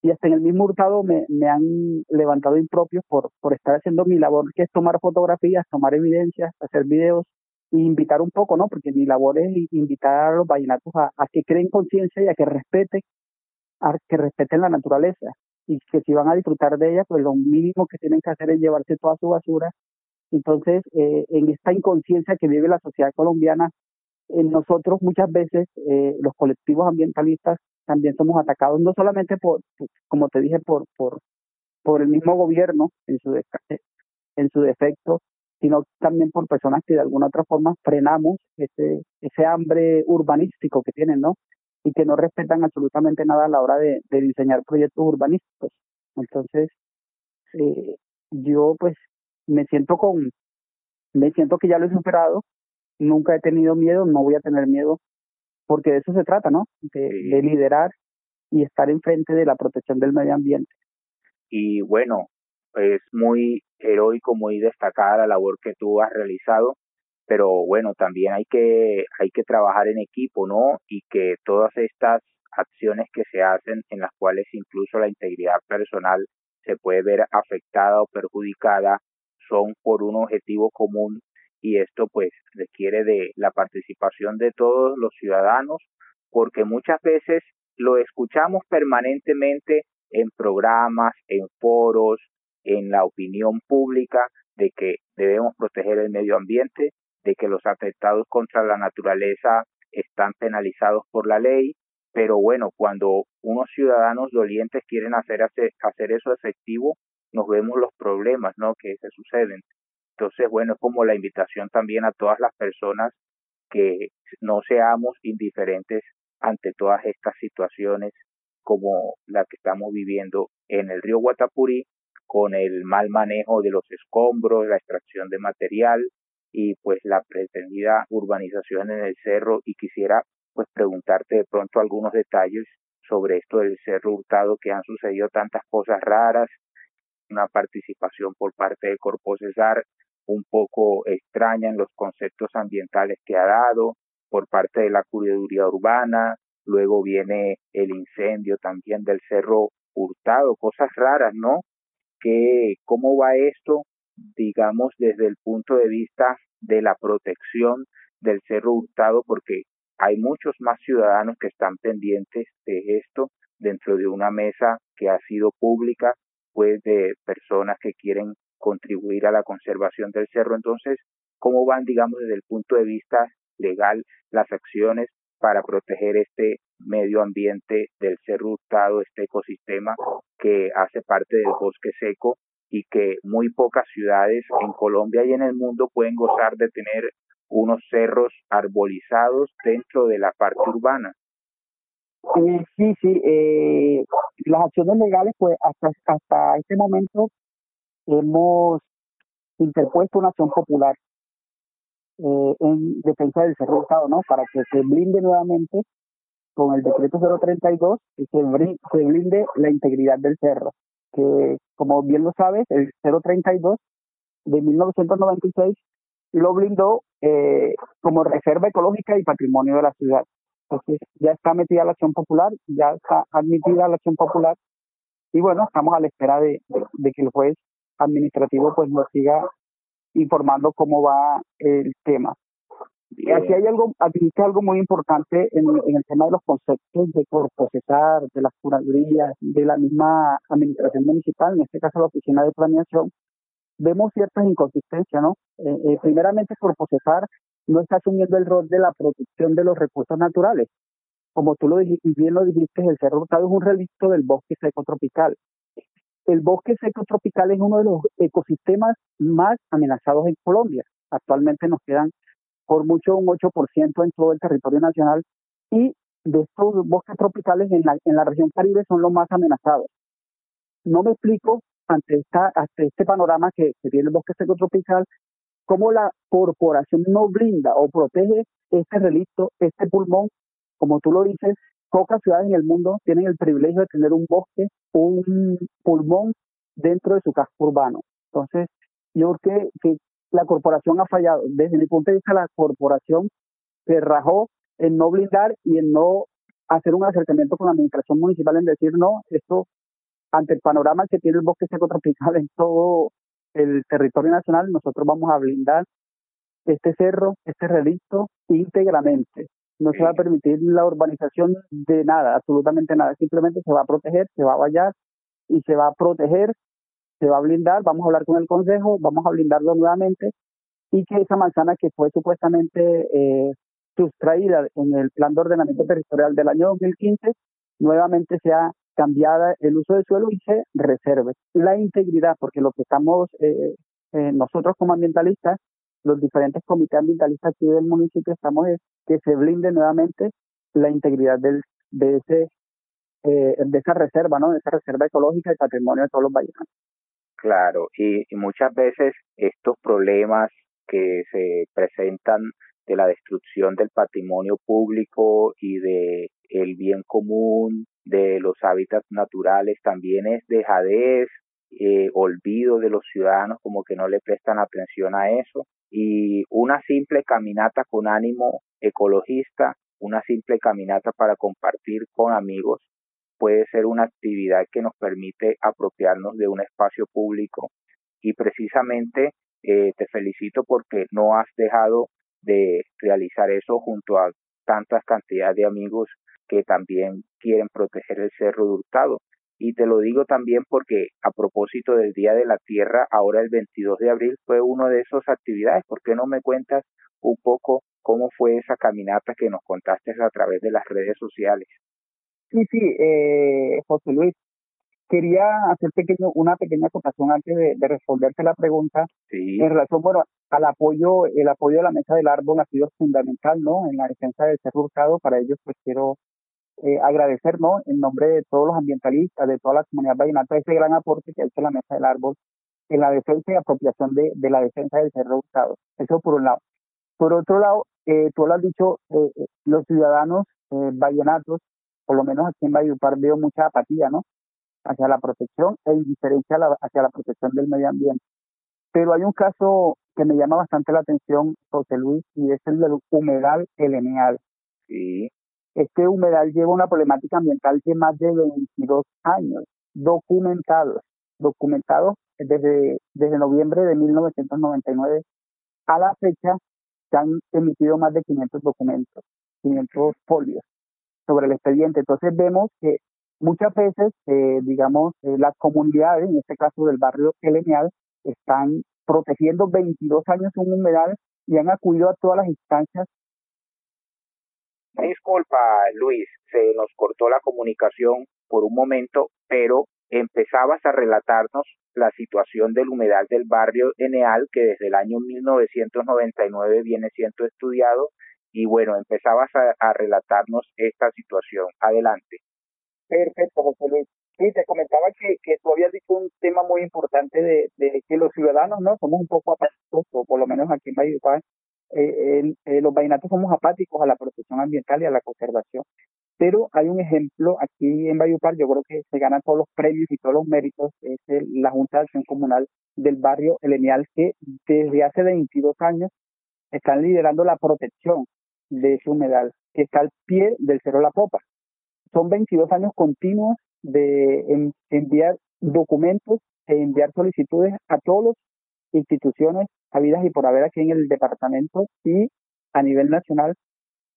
Y hasta en el mismo Hurtado me han levantado impropios por estar haciendo mi labor, que es tomar fotografías, tomar evidencias, hacer videos e invitar un poco, ¿no? Porque mi labor es invitar a los vallenatos a que creen conciencia y a que respeten la naturaleza. Y que si van a disfrutar de ella, pues lo mínimo que tienen que hacer es llevarse toda su basura. Entonces, en esta inconsciencia que vive la sociedad colombiana, nosotros muchas veces, los colectivos ambientalistas, también somos atacados, no solamente como te dije, por el mismo gobierno en su defecto, sino también por personas que de alguna u otra forma frenamos ese hambre urbanístico que tienen, ¿no? Y que no respetan absolutamente nada a la hora de diseñar proyectos urbanísticos. Entonces, yo pues me siento que ya lo he superado, nunca he tenido miedo, no voy a tener miedo, porque de eso se trata, ¿no? De liderar y estar enfrente de la protección del medio ambiente. Y bueno, es muy heroico, muy destacada la labor que tú has realizado, pero bueno, también hay que trabajar en equipo, ¿no? Y que todas estas acciones que se hacen, en las cuales incluso la integridad personal se puede ver afectada o perjudicada, son por un objetivo común, y esto pues requiere de la participación de todos los ciudadanos, porque muchas veces lo escuchamos permanentemente en programas, en foros, en la opinión pública, de que debemos proteger el medio ambiente, de que los atentados contra la naturaleza están penalizados por la ley, pero bueno, cuando unos ciudadanos dolientes quieren hacer eso efectivo, nos vemos los problemas, ¿no?, que se suceden. Entonces, bueno, es como la invitación también a todas las personas que no seamos indiferentes ante todas estas situaciones como la que estamos viviendo en el río Guatapurí, con el mal manejo de los escombros, la extracción de material y pues la pretendida urbanización en el cerro. Y quisiera pues preguntarte de pronto algunos detalles sobre esto del Cerro Hurtado, que han sucedido tantas cosas raras, una participación por parte del Corpocesar un poco extraña en los conceptos ambientales que ha dado, por parte de la Curaduría Urbana, luego viene el incendio también del Cerro Hurtado, cosas raras, ¿no? ¿Cómo va esto, digamos, desde el punto de vista de la protección del Cerro Hurtado? Porque hay muchos más ciudadanos que están pendientes de esto dentro de una mesa que ha sido pública, pues de personas que quieren contribuir a la conservación del cerro. Entonces, ¿cómo van, digamos, desde el punto de vista legal las acciones para proteger este medio ambiente del Cerro Hurtado, este ecosistema que hace parte del bosque seco y que muy pocas ciudades en Colombia y en el mundo pueden gozar de tener unos cerros arbolizados dentro de la parte urbana? Sí. Las acciones legales, pues hasta este momento hemos interpuesto una acción popular en defensa del Cerro Hurtado, ¿no? Para que se blinde nuevamente con el decreto 032 se blinde la integridad del cerro, que como bien lo sabes, el 032 de 1996 lo blindó como reserva ecológica y patrimonio de la ciudad. Entonces ya está metida la acción popular, ya está admitida la acción popular y bueno, estamos a la espera de que el juez administrativo pues nos siga informando cómo va el tema. Y aquí hay algo, admite algo muy importante en el tema de los conceptos de Corpocesar, de las curadurías, de la misma administración municipal, en este caso la oficina de planeación, vemos ciertas inconsistencias, ¿no? Primeramente, Corpocesar no está asumiendo el rol de la protección de los recursos naturales. Como tú bien lo dijiste, el Cerro Hurtado es un relicto del bosque seco tropical. El bosque seco tropical es uno de los ecosistemas más amenazados en Colombia. Actualmente nos quedan por mucho un 8% en todo el territorio nacional, y de estos bosques tropicales en la región Caribe son los más amenazados. No me explico ante este panorama que tiene el bosque seco tropical, cómo la corporación no blinda o protege este relicto, este pulmón. Como tú lo dices, pocas ciudades en el mundo tienen el privilegio de tener un bosque, un pulmón dentro de su casco urbano. Entonces, yo creo que la corporación ha fallado. Desde mi punto de vista, la corporación se rajó en no blindar y en no hacer un acercamiento con la administración municipal, en decir no, esto ante el panorama que tiene el bosque seco tropical en todo el territorio nacional, nosotros vamos a blindar este cerro, este relicto íntegramente. No se va a permitir la urbanización de nada, absolutamente nada, simplemente se va a proteger, se va a vallar y se va a proteger. Se va a blindar, vamos a hablar con el Consejo, vamos a blindarlo nuevamente, y que esa manzana que fue supuestamente sustraída en el Plan de Ordenamiento Territorial del año 2015, nuevamente sea cambiada el uso del suelo y se reserve la integridad, porque lo que estamos nosotros como ambientalistas, los diferentes comités ambientalistas aquí del municipio, estamos es que se blinde nuevamente la integridad de esa reserva, ¿no? De esa reserva ecológica y patrimonio de todos los vallenatos. Claro, y muchas veces estos problemas que se presentan de la destrucción del patrimonio público y de el bien común, de los hábitats naturales, también es dejadez, olvido de los ciudadanos, como que no le prestan atención a eso. Y una simple caminata con ánimo ecologista, una simple caminata para compartir con amigos, puede ser una actividad que nos permite apropiarnos de un espacio público. Y precisamente te felicito porque no has dejado de realizar eso junto a tantas cantidades de amigos que también quieren proteger el Cerro Hurtado. Y te lo digo también porque a propósito del Día de la Tierra, ahora el 22 de abril fue una de esas actividades. ¿Por qué no me cuentas un poco cómo fue esa caminata que nos contaste a través de las redes sociales? Sí, José Luis, quería hacer una pequeña acotación antes de responderte la pregunta. Sí. En relación, bueno, el apoyo de la Mesa del Árbol ha sido fundamental, ¿no? En la defensa del Cerro Hurtado. Para ellos pues quiero agradecer, ¿no? En nombre de todos los ambientalistas, de toda la comunidad vallenata, ese gran aporte que ha hecho la Mesa del Árbol en la defensa y apropiación de la defensa del Cerro Hurtado. Eso por un lado. Por otro lado, tú lo has dicho, los ciudadanos vallenatos, por lo menos aquí en Valledupar, veo mucha apatía, ¿no? Hacia la protección e indiferencia hacia la protección del medio ambiente. Pero hay un caso que me llama bastante la atención, José Luis, y es el del humedal Elenial. Sí. Este humedal lleva una problemática ambiental de más de 22 años, documentados desde noviembre de 1999 a la fecha. Se han emitido más de 500 documentos, 500 folios sobre el expediente. Entonces vemos que muchas veces, las comunidades, en este caso del barrio Elenial, están protegiendo 22 años un humedal y han acudido a todas las instancias. Disculpa, Luis, se nos cortó la comunicación por un momento, pero empezabas a relatarnos la situación del humedal del barrio Eneal, que desde el año 1999 viene siendo estudiado, y bueno, empezabas a relatarnos esta situación. Adelante. Perfecto, José Luis. Sí, te comentaba que tú habías dicho un tema muy importante de que los ciudadanos, ¿no? Somos un poco apáticos, o por lo menos aquí en Valledupar, los vallenatos somos apáticos a la protección ambiental y a la conservación. Pero hay un ejemplo aquí en Valledupar, yo creo que se ganan todos los premios y todos los méritos, es la Junta de Acción Comunal del barrio Elenial, que desde hace 22 años están liderando la protección de ese humedal, que está al pie del Cerro La Popa. Son 22 años continuos de enviar documentos, de enviar solicitudes a todas las instituciones habidas y por haber aquí en el departamento y a nivel nacional,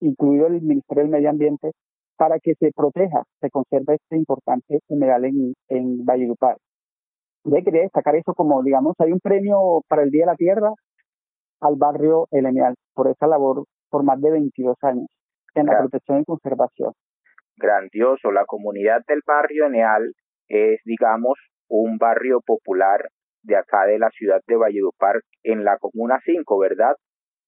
incluido el Ministerio del Medio Ambiente, para que se proteja, se conserve este importante humedal en Valledupar. Yo quería destacar eso como, digamos, hay un premio para el Día de la Tierra al barrio Elenial por esa labor por más de 22 años en la protección y conservación. Grandioso. La comunidad del barrio Elenial es, digamos, un barrio popular de acá de la ciudad de Valledupar en la Comuna 5, ¿verdad?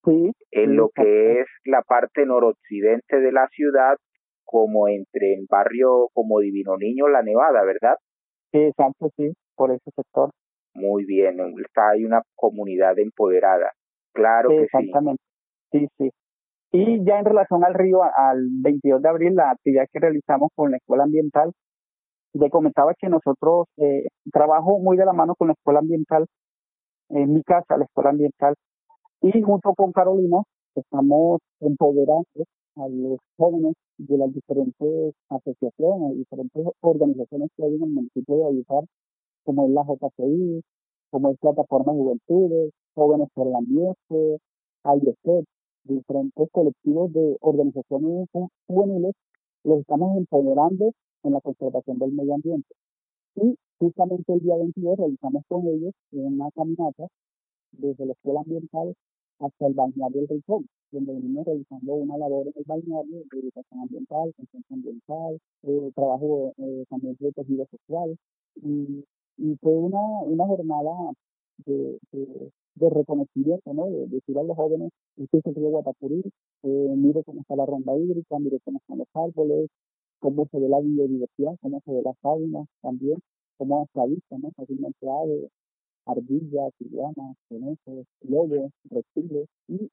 Sí. En lo que es la parte noroccidente de la ciudad, como entre el barrio como Divino Niño, La Nevada, ¿verdad? Sí, exacto, sí, por ese sector. Muy bien, está ahí una comunidad empoderada. Claro sí, que sí. Exactamente, sí, sí. Y ya en relación al río, al 22 de abril, la actividad que realizamos con la Escuela Ambiental, le comentaba que nosotros trabajo muy de la mano con la Escuela Ambiental, en mi casa, la Escuela Ambiental, y junto con Carolina estamos empoderando a los jóvenes de las diferentes asociaciones, diferentes organizaciones que hay en el municipio de Valledupar, como es la JCI, como es Plataforma de Juventudes, Jóvenes por el Ambiente, AIESEC, diferentes colectivos de organizaciones juveniles, los estamos empoderando en la conservación del medio ambiente. Y justamente el día 22 realizamos con ellos una caminata desde la Escuela Ambiental hasta el balneario del Rincón, donde venimos realizando una labor en el balneario de educación ambiental, conciencia ambiental, trabajo también de tejido social, y fue una jornada de reconocimiento, ¿no? De decir a los jóvenes, este es el río Guatapurí, mire cómo está la ronda hídrica, mire cómo están los árboles, cómo se ve la biodiversidad, cómo se ve las faunas también, cómo se avista, ¿no? Fácilmente aves, ardillas, iguanas, conejos, lobos, reptiles, y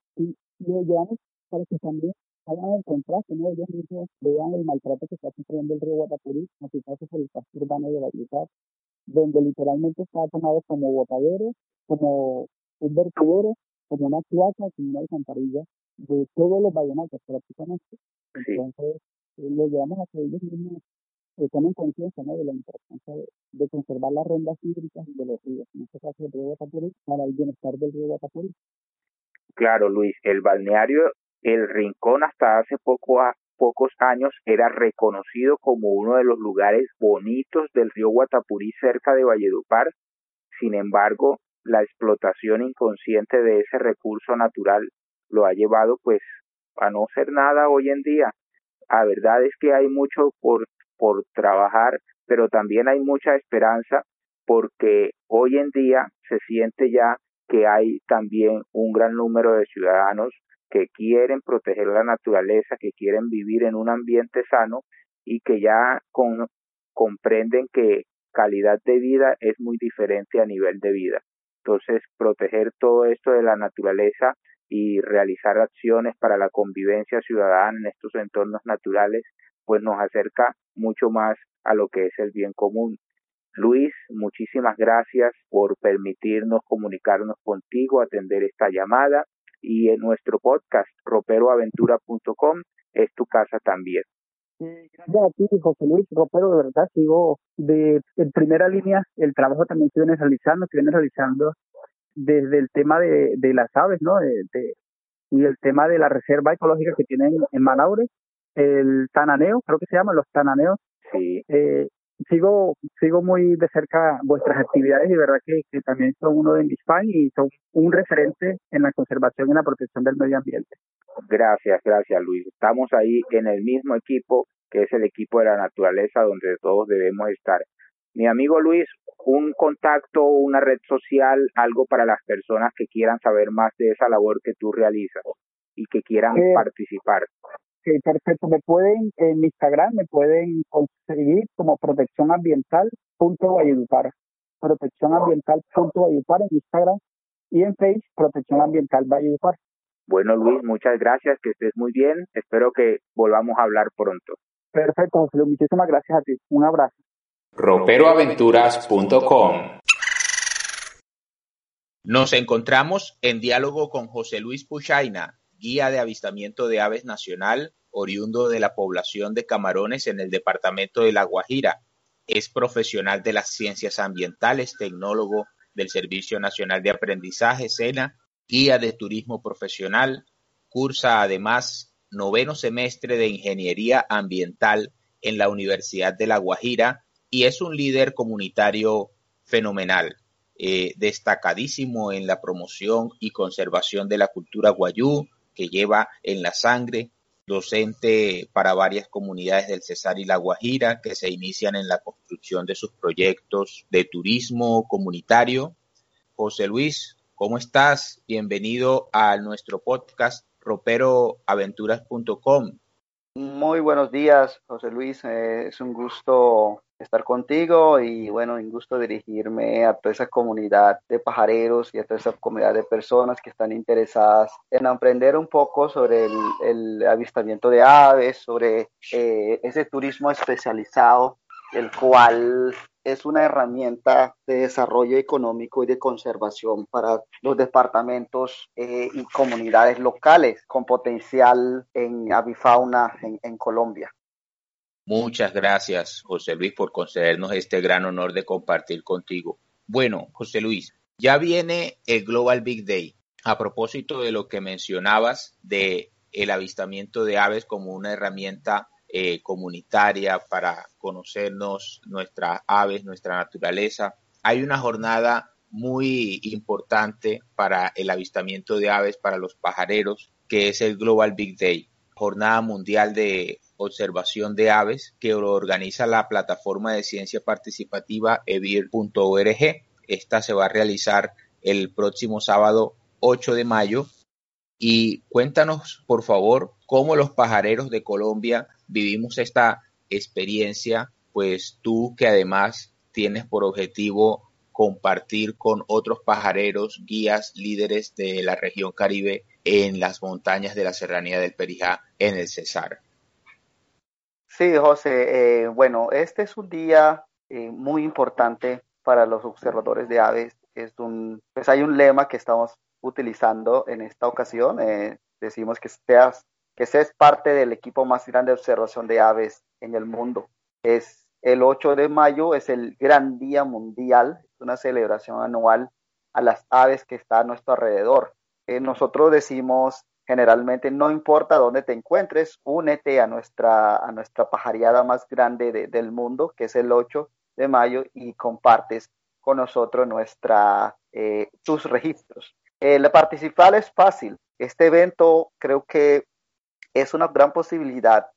ayudamos para que también hagan el contraste, ¿no? Ellos mismos vean el maltrato que está sufriendo el río Guatapurí, así que por el casco urbano de Valledupar, donde literalmente está tomado como botadero, como un vertedero, como una cuaca, como una alcantarilla, de todos los vallenautas prácticamente. Sí. Entonces, lo llevamos a que ellos mismos tomen conciencia, ¿no? De la importancia de conservar las rondas hídricas de los ríos, en este caso el río Guatapurí, para el bienestar del río Guatapurí. Claro, Luis, el balneario El Rincón hasta hace pocos años era reconocido como uno de los lugares bonitos del río Guatapurí cerca de Valledupar. Sin embargo, la explotación inconsciente de ese recurso natural lo ha llevado pues a no ser nada hoy en día. La verdad es que hay mucho por trabajar, pero también hay mucha esperanza porque hoy en día se siente ya que hay también un gran número de ciudadanos que quieren proteger la naturaleza, que quieren vivir en un ambiente sano y que ya comprenden que calidad de vida es muy diferente a nivel de vida. Entonces, proteger todo esto de la naturaleza y realizar acciones para la convivencia ciudadana en estos entornos naturales, pues nos acerca mucho más a lo que es el bien común. Luis, muchísimas gracias por permitirnos comunicarnos contigo, atender esta llamada. Y en nuestro podcast, roperoaventura.com, es tu casa también. Gracias a ti, José Luis. Ropero, de verdad, sigo en primera línea el trabajo también que viene realizando desde el tema de las aves, ¿no? Y el tema de la reserva ecológica que tienen en Manaure, el tananeo, creo que se llaman los tananeos. Sí. Sigo muy de cerca vuestras actividades y verdad que también son uno de mis fans y son un referente en la conservación y en la protección del medio ambiente. Gracias Luis. Estamos ahí en el mismo equipo, que es el equipo de la naturaleza donde todos debemos estar. Mi amigo Luis, un contacto, una red social, algo para las personas que quieran saber más de esa labor que tú realizas y que quieran participar. Sí, perfecto. Me pueden, en Instagram, me pueden conseguir como proteccionambiental.valledupar. Proteccionambiental.valledupar en Instagram y en Facebook, Protección Ambiental Valledupar. Bueno, Luis, muchas gracias, que estés muy bien. Espero que volvamos a hablar pronto. Perfecto, José Luis. Muchísimas gracias a ti. Un abrazo. Roperoaventuras.com. Nos encontramos en diálogo con José Luis Pushaina, guía de avistamiento de aves nacional, oriundo de la población de Camarones en el departamento de La Guajira. Es profesional de las ciencias ambientales, tecnólogo del Servicio Nacional de Aprendizaje, SENA, guía de turismo profesional. Cursa además noveno semestre de Ingeniería Ambiental en la Universidad de La Guajira y es un líder comunitario fenomenal. Destacadísimo en la promoción y conservación de la cultura guayú que lleva en la sangre, docente para varias comunidades del Cesar y La Guajira que se inician en la construcción de sus proyectos de turismo comunitario. José Luis, ¿cómo estás? Bienvenido a nuestro podcast roperoaventuras.com. Muy buenos días, José Luis. Es un gusto estar contigo y bueno, un gusto dirigirme a toda esa comunidad de pajareros y a toda esa comunidad de personas que están interesadas en aprender un poco sobre el avistamiento de aves, sobre ese turismo especializado, el cual es una herramienta de desarrollo económico y de conservación para los departamentos y comunidades locales con potencial en avifauna en Colombia. Muchas gracias, José Luis, por concedernos este gran honor de compartir contigo. Bueno, José Luis, ya viene el Global Big Day. A propósito de lo que mencionabas de el avistamiento de aves como una herramienta comunitaria para conocernos nuestras aves, nuestra naturaleza. Hay una jornada muy importante para el avistamiento de aves para los pajareros, que es el Global Big Day, jornada mundial de observación de aves que organiza la plataforma de ciencia participativa eBird.org. Esta se va a realizar el próximo sábado 8 de mayo. Y cuéntanos, por favor, cómo los pajareros de Colombia vivimos esta experiencia, pues tú que además tienes por objetivo compartir con otros pajareros, guías, líderes de la región Caribe en las montañas de la Serranía del Perijá en el Cesar. Sí, José, bueno, este es un día muy importante para los observadores de aves. Pues hay un lema que estamos utilizando en esta ocasión. Decimos que seas parte del equipo más grande de observación de aves en el mundo. Es el 8 de mayo, es el gran día mundial, es una celebración anual a las aves que están a nuestro alrededor. Nosotros decimos generalmente, no importa dónde te encuentres, únete a nuestra pajareada más grande del mundo, que es el 8 de mayo, y compartes con nosotros tus registros. La participar es fácil. Este evento creo que es una gran posibilidad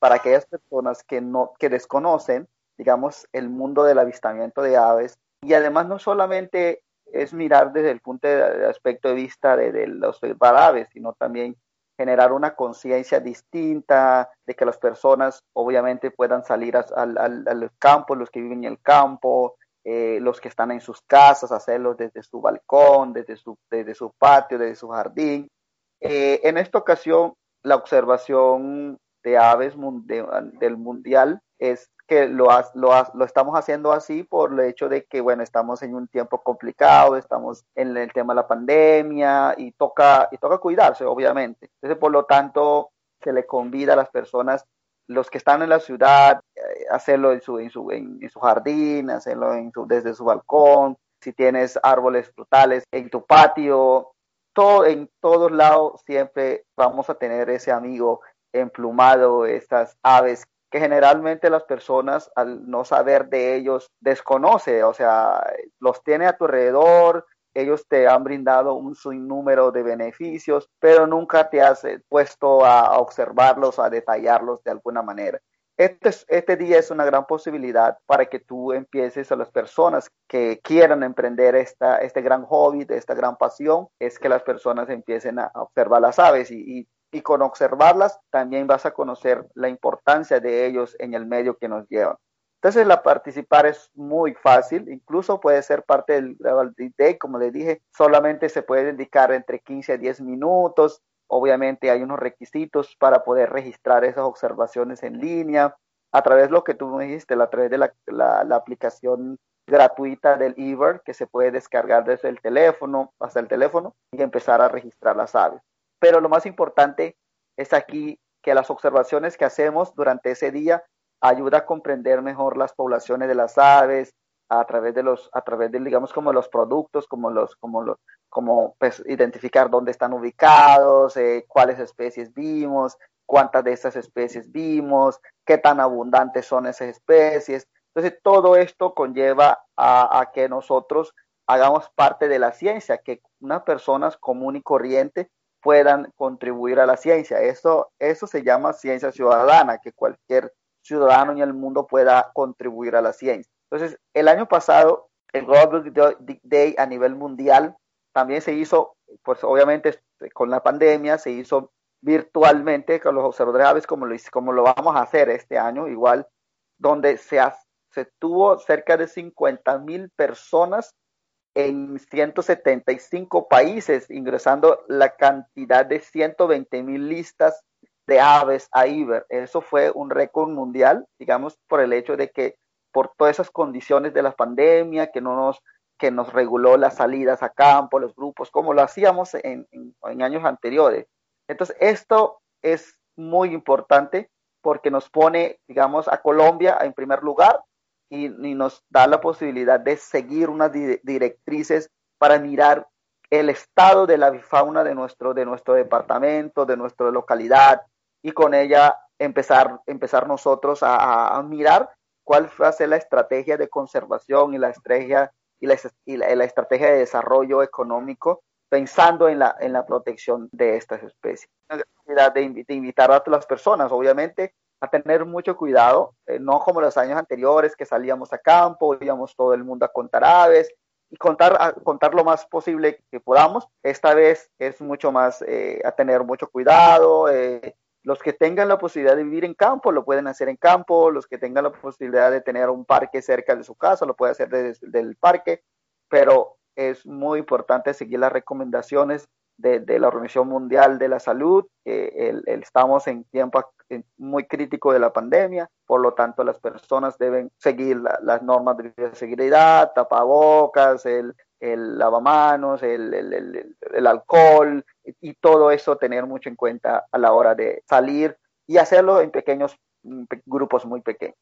para aquellas personas que desconocen, digamos, el mundo del avistamiento de aves. Y además no solamente es mirar desde el punto de aspecto de vista de los aves, sino también generar una conciencia distinta de que las personas obviamente puedan salir al campo, los que viven en el campo, los que están en sus casas, hacerlos desde su balcón, desde su patio, desde su jardín. En esta ocasión, la observación de aves del mundial es que lo estamos haciendo así por el hecho de que, bueno, estamos en un tiempo complicado, estamos en el tema de la pandemia y toca cuidarse, obviamente. Entonces, por lo tanto, se le convida a las personas, los que están en la ciudad, hacerlo en su jardín, hacerlo desde su balcón, si tienes árboles frutales en tu patio, en todos lados siempre vamos a tener ese amigo emplumado, estas aves que generalmente las personas al no saber de ellos desconoce, o sea, los tiene a tu alrededor, ellos te han brindado un sinnúmero de beneficios, pero nunca te has puesto a observarlos, a detallarlos de alguna manera. Este día es una gran posibilidad para que tú empieces a las personas que quieran emprender este gran hobby, esta gran pasión, es que las personas empiecen a observar las aves y con observarlas también vas a conocer la importancia de ellos en el medio que nos llevan. Entonces, participar es muy fácil, incluso puede ser parte del Global Big Day, como les dije, solamente se puede dedicar entre 15 a 10 minutos, Obviamente hay unos requisitos para poder registrar esas observaciones en línea a través de lo que tú me dijiste, a través de la aplicación gratuita del eBird, que se puede descargar desde el teléfono hasta el teléfono y empezar a registrar las aves. Pero lo más importante es aquí que las observaciones que hacemos durante ese día ayuda a comprender mejor las poblaciones de las aves a través de digamos, como los productos, pues, identificar dónde están ubicados, cuáles especies vimos, cuántas de esas especies vimos, qué tan abundantes son esas especies. Entonces, todo esto conlleva a que nosotros hagamos parte de la ciencia, que unas personas común y corriente puedan contribuir a la ciencia. Eso se llama ciencia ciudadana, que cualquier ciudadano en el mundo pueda contribuir a la ciencia. Entonces, el año pasado, el Global Big Day a nivel mundial también se hizo, pues obviamente con la pandemia, se hizo virtualmente con los observadores de aves, como lo vamos a hacer este año, igual, donde se tuvo cerca de 50,000 personas en 175 países, ingresando la cantidad de 120,000 listas de aves a eBird. Eso fue un récord mundial, digamos, por el hecho de que por todas esas condiciones de la pandemia que nos reguló las salidas a campo, los grupos, como lo hacíamos en años anteriores. Entonces, esto es muy importante porque nos pone, digamos, a Colombia en primer lugar y nos da la posibilidad de seguir unas directrices para mirar el estado de la avifauna de nuestro departamento, de nuestra localidad, y con ella empezar nosotros a mirar cuál va a ser la estrategia de conservación y la estrategia de desarrollo económico, pensando en la protección de estas especies. De invitar a las personas, obviamente, a tener mucho cuidado, no como los años anteriores que salíamos a campo, íbamos todo el mundo a contar aves y contar lo más posible que podamos. Esta vez es mucho más a tener mucho cuidado. Los que tengan la posibilidad de vivir en campo lo pueden hacer en campo, los que tengan la posibilidad de tener un parque cerca de su casa lo pueden hacer desde el parque, pero es muy importante seguir las recomendaciones de la Organización Mundial de la Salud. Estamos en tiempo muy crítico de la pandemia, por lo tanto las personas deben seguir las normas de bioseguridad, tapabocas, el lavamanos, el alcohol y todo eso tener mucho en cuenta a la hora de salir y hacerlo en pequeños grupos muy pequeños.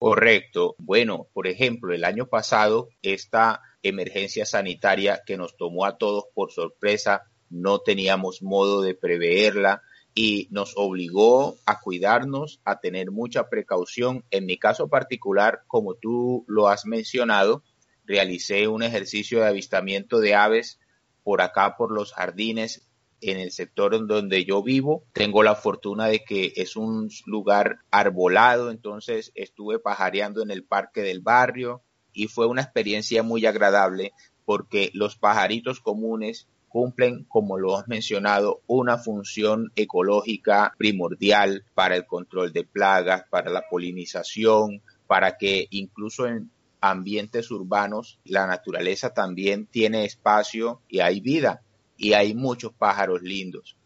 Correcto. Bueno, por ejemplo, el año pasado esta emergencia sanitaria que nos tomó a todos por sorpresa, no teníamos modo de preverla y nos obligó a cuidarnos, a tener mucha precaución. En mi caso particular, como tú lo has mencionado, realicé un ejercicio de avistamiento de aves por acá, por los jardines, en el sector en donde yo vivo. Tengo la fortuna de que es un lugar arbolado, entonces estuve pajareando en el parque del barrio y fue una experiencia muy agradable porque los pajaritos comunes cumplen, como lo has mencionado, una función ecológica primordial para el control de plagas, para la polinización, para que incluso en ambientes urbanos la naturaleza también tiene espacio y hay vida. Y hay muchos pájaros lindos.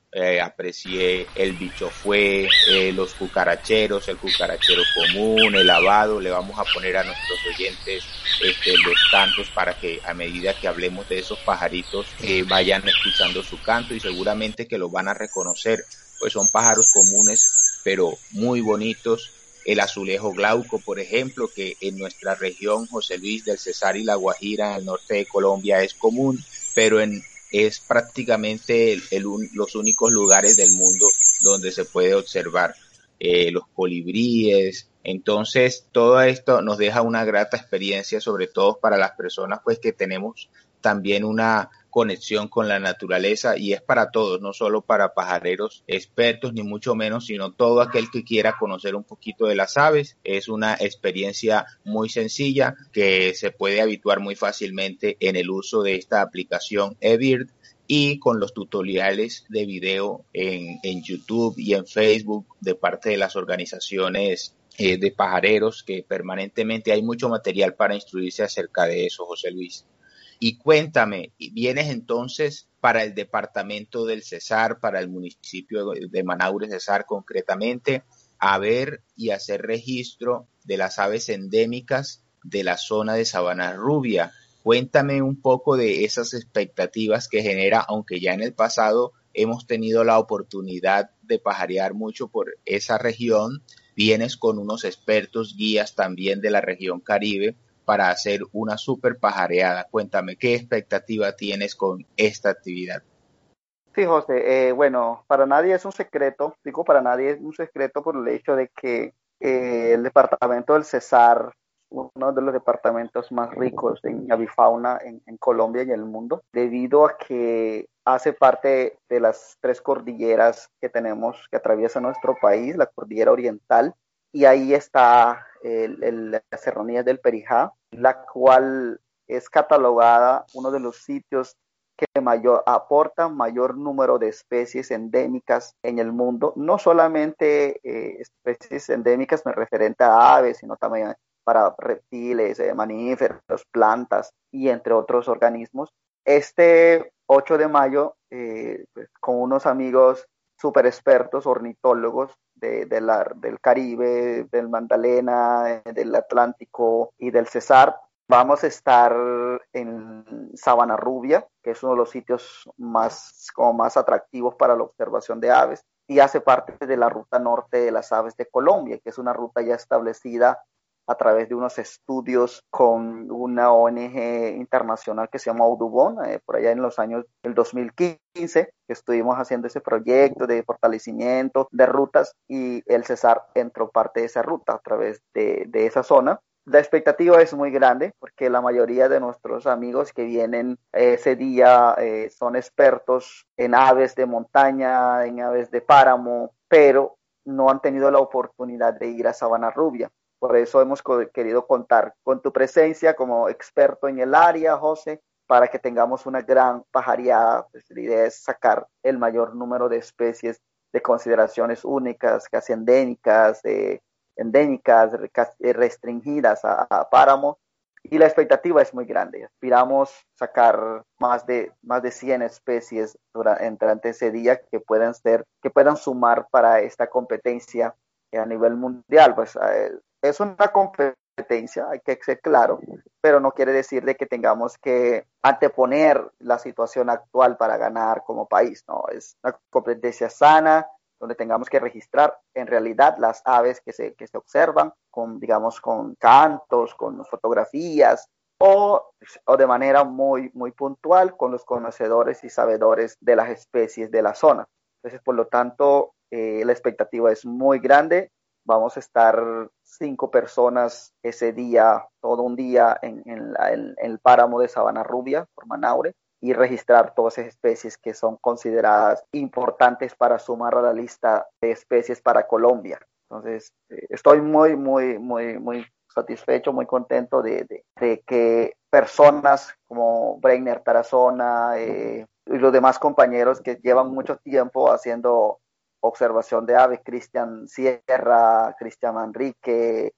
Aprecié el bichofué, los cucaracheros, el cucarachero común, el abado. Le vamos a poner a nuestros oyentes los cantos para que a medida que hablemos de esos pajaritos vayan escuchando su canto y seguramente que los van a reconocer. Pues son pájaros comunes, pero muy bonitos. El azulejo glauco, por ejemplo, que en nuestra región, José Luis, del Cesar y La Guajira, al norte de Colombia, es común, pero es prácticamente los únicos lugares del mundo donde se puede observar los colibríes. Entonces, todo esto nos deja una grata experiencia, sobre todo para las personas pues que tenemos también una conexión con la naturaleza, y es para todos, no solo para pajareros expertos, ni mucho menos, sino todo aquel que quiera conocer un poquito de las aves. Es una experiencia muy sencilla que se puede habituar muy fácilmente en el uso de esta aplicación eBird y con los tutoriales de video en YouTube y en Facebook de parte de las organizaciones de pajareros, que permanentemente hay mucho material para instruirse acerca de eso, José Luis. Y cuéntame, ¿vienes entonces para el departamento del Cesar, para el municipio de Manaure Cesar concretamente, a ver y hacer registro de las aves endémicas de la zona de Sabana Rubia. Cuéntame un poco de esas expectativas que genera, aunque ya en el pasado hemos tenido la oportunidad de pajarear mucho por esa región. Vienes con unos expertos guías también de la región Caribe para hacer una super pajareada. Cuéntame, ¿qué expectativa tienes con esta actividad? Sí, José, bueno, para nadie es un secreto, por el hecho de que el departamento del Cesar, uno de los departamentos más ricos en avifauna en Colombia y en el mundo, debido a que hace parte de las tres cordilleras que tenemos, que atraviesan nuestro país, la cordillera oriental, y ahí está la Serranía del Perijá, la cual es catalogada uno de los sitios que aporta mayor número de especies endémicas en el mundo, no solamente especies endémicas me referente a aves, sino también para reptiles, mamíferos, plantas y entre otros organismos. Este 8 de mayo, pues, con unos amigos súper expertos, ornitólogos del Caribe, del Magdalena, del Atlántico y del Cesar, vamos a estar en Sabana Rubia, que es uno de los sitios más atractivos para la observación de aves, y hace parte de la ruta norte de las aves de Colombia, que es una ruta ya establecida a través de unos estudios con una ONG internacional que se llama Audubon, por allá en los años del 2015, que estuvimos haciendo ese proyecto de fortalecimiento de rutas, y el Cesar entró parte de esa ruta a través de esa zona. La expectativa es muy grande porque la mayoría de nuestros amigos que vienen ese día son expertos en aves de montaña, en aves de páramo, pero no han tenido la oportunidad de ir a Sabana Rubia. Por eso hemos querido contar con tu presencia como experto en el área, José, para que tengamos una gran pajareada. Pues la idea es sacar el mayor número de especies de consideraciones únicas, casi endémicas, restringidas a páramo, y la expectativa es muy grande. Aspiramos sacar más de 100 especies durante ese día que puedan sumar para esta competencia a nivel mundial. Pues es una competencia, hay que ser claro, pero no quiere decir de que tengamos que anteponer la situación actual para ganar como país. No, es una competencia sana, donde tengamos que registrar en realidad las aves que se observan con cantos, con fotografías o de manera muy, muy puntual con los conocedores y sabedores de las especies de la zona. Entonces, por lo tanto, la expectativa es muy grande. Vamos a estar 5 personas ese día, todo un día en el páramo de Sabana Rubia, por Manaure, y registrar todas esas especies que son consideradas importantes para sumar a la lista de especies para Colombia. Entonces, estoy muy, muy, muy, muy satisfecho, muy contento de que personas como Breiner Tarazona y los demás compañeros que llevan mucho tiempo haciendo observación de aves, Cristian Sierra, Cristian Manrique,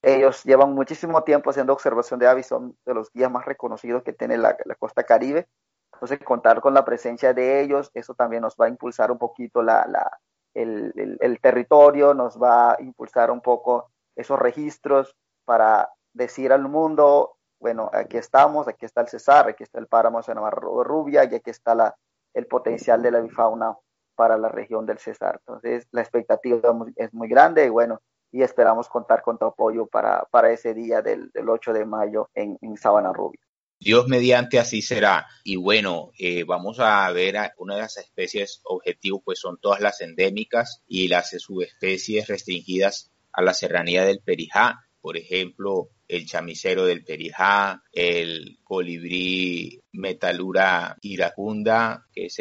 ellos llevan muchísimo tiempo haciendo observación de aves, son de los guías más reconocidos que tiene la costa Caribe. Entonces, contar con la presencia de ellos, eso también nos va a impulsar un poquito el territorio, nos va a impulsar un poco esos registros para decir al mundo, bueno, aquí estamos, aquí está el Cesar, aquí está el páramo de Sabana Rubia y aquí está el potencial de la avifauna para la región del Cesar. Entonces, la expectativa es muy grande, y bueno, y esperamos contar con tu apoyo para ese día del 8 de mayo en Sabana Rubia. Dios mediante, así será. Y bueno, vamos a ver una de las especies objetivo, pues son todas las endémicas y las subespecies restringidas a la Serranía del Perijá. Por ejemplo, el chamicero del Perijá, el colibrí metalura iracunda, que es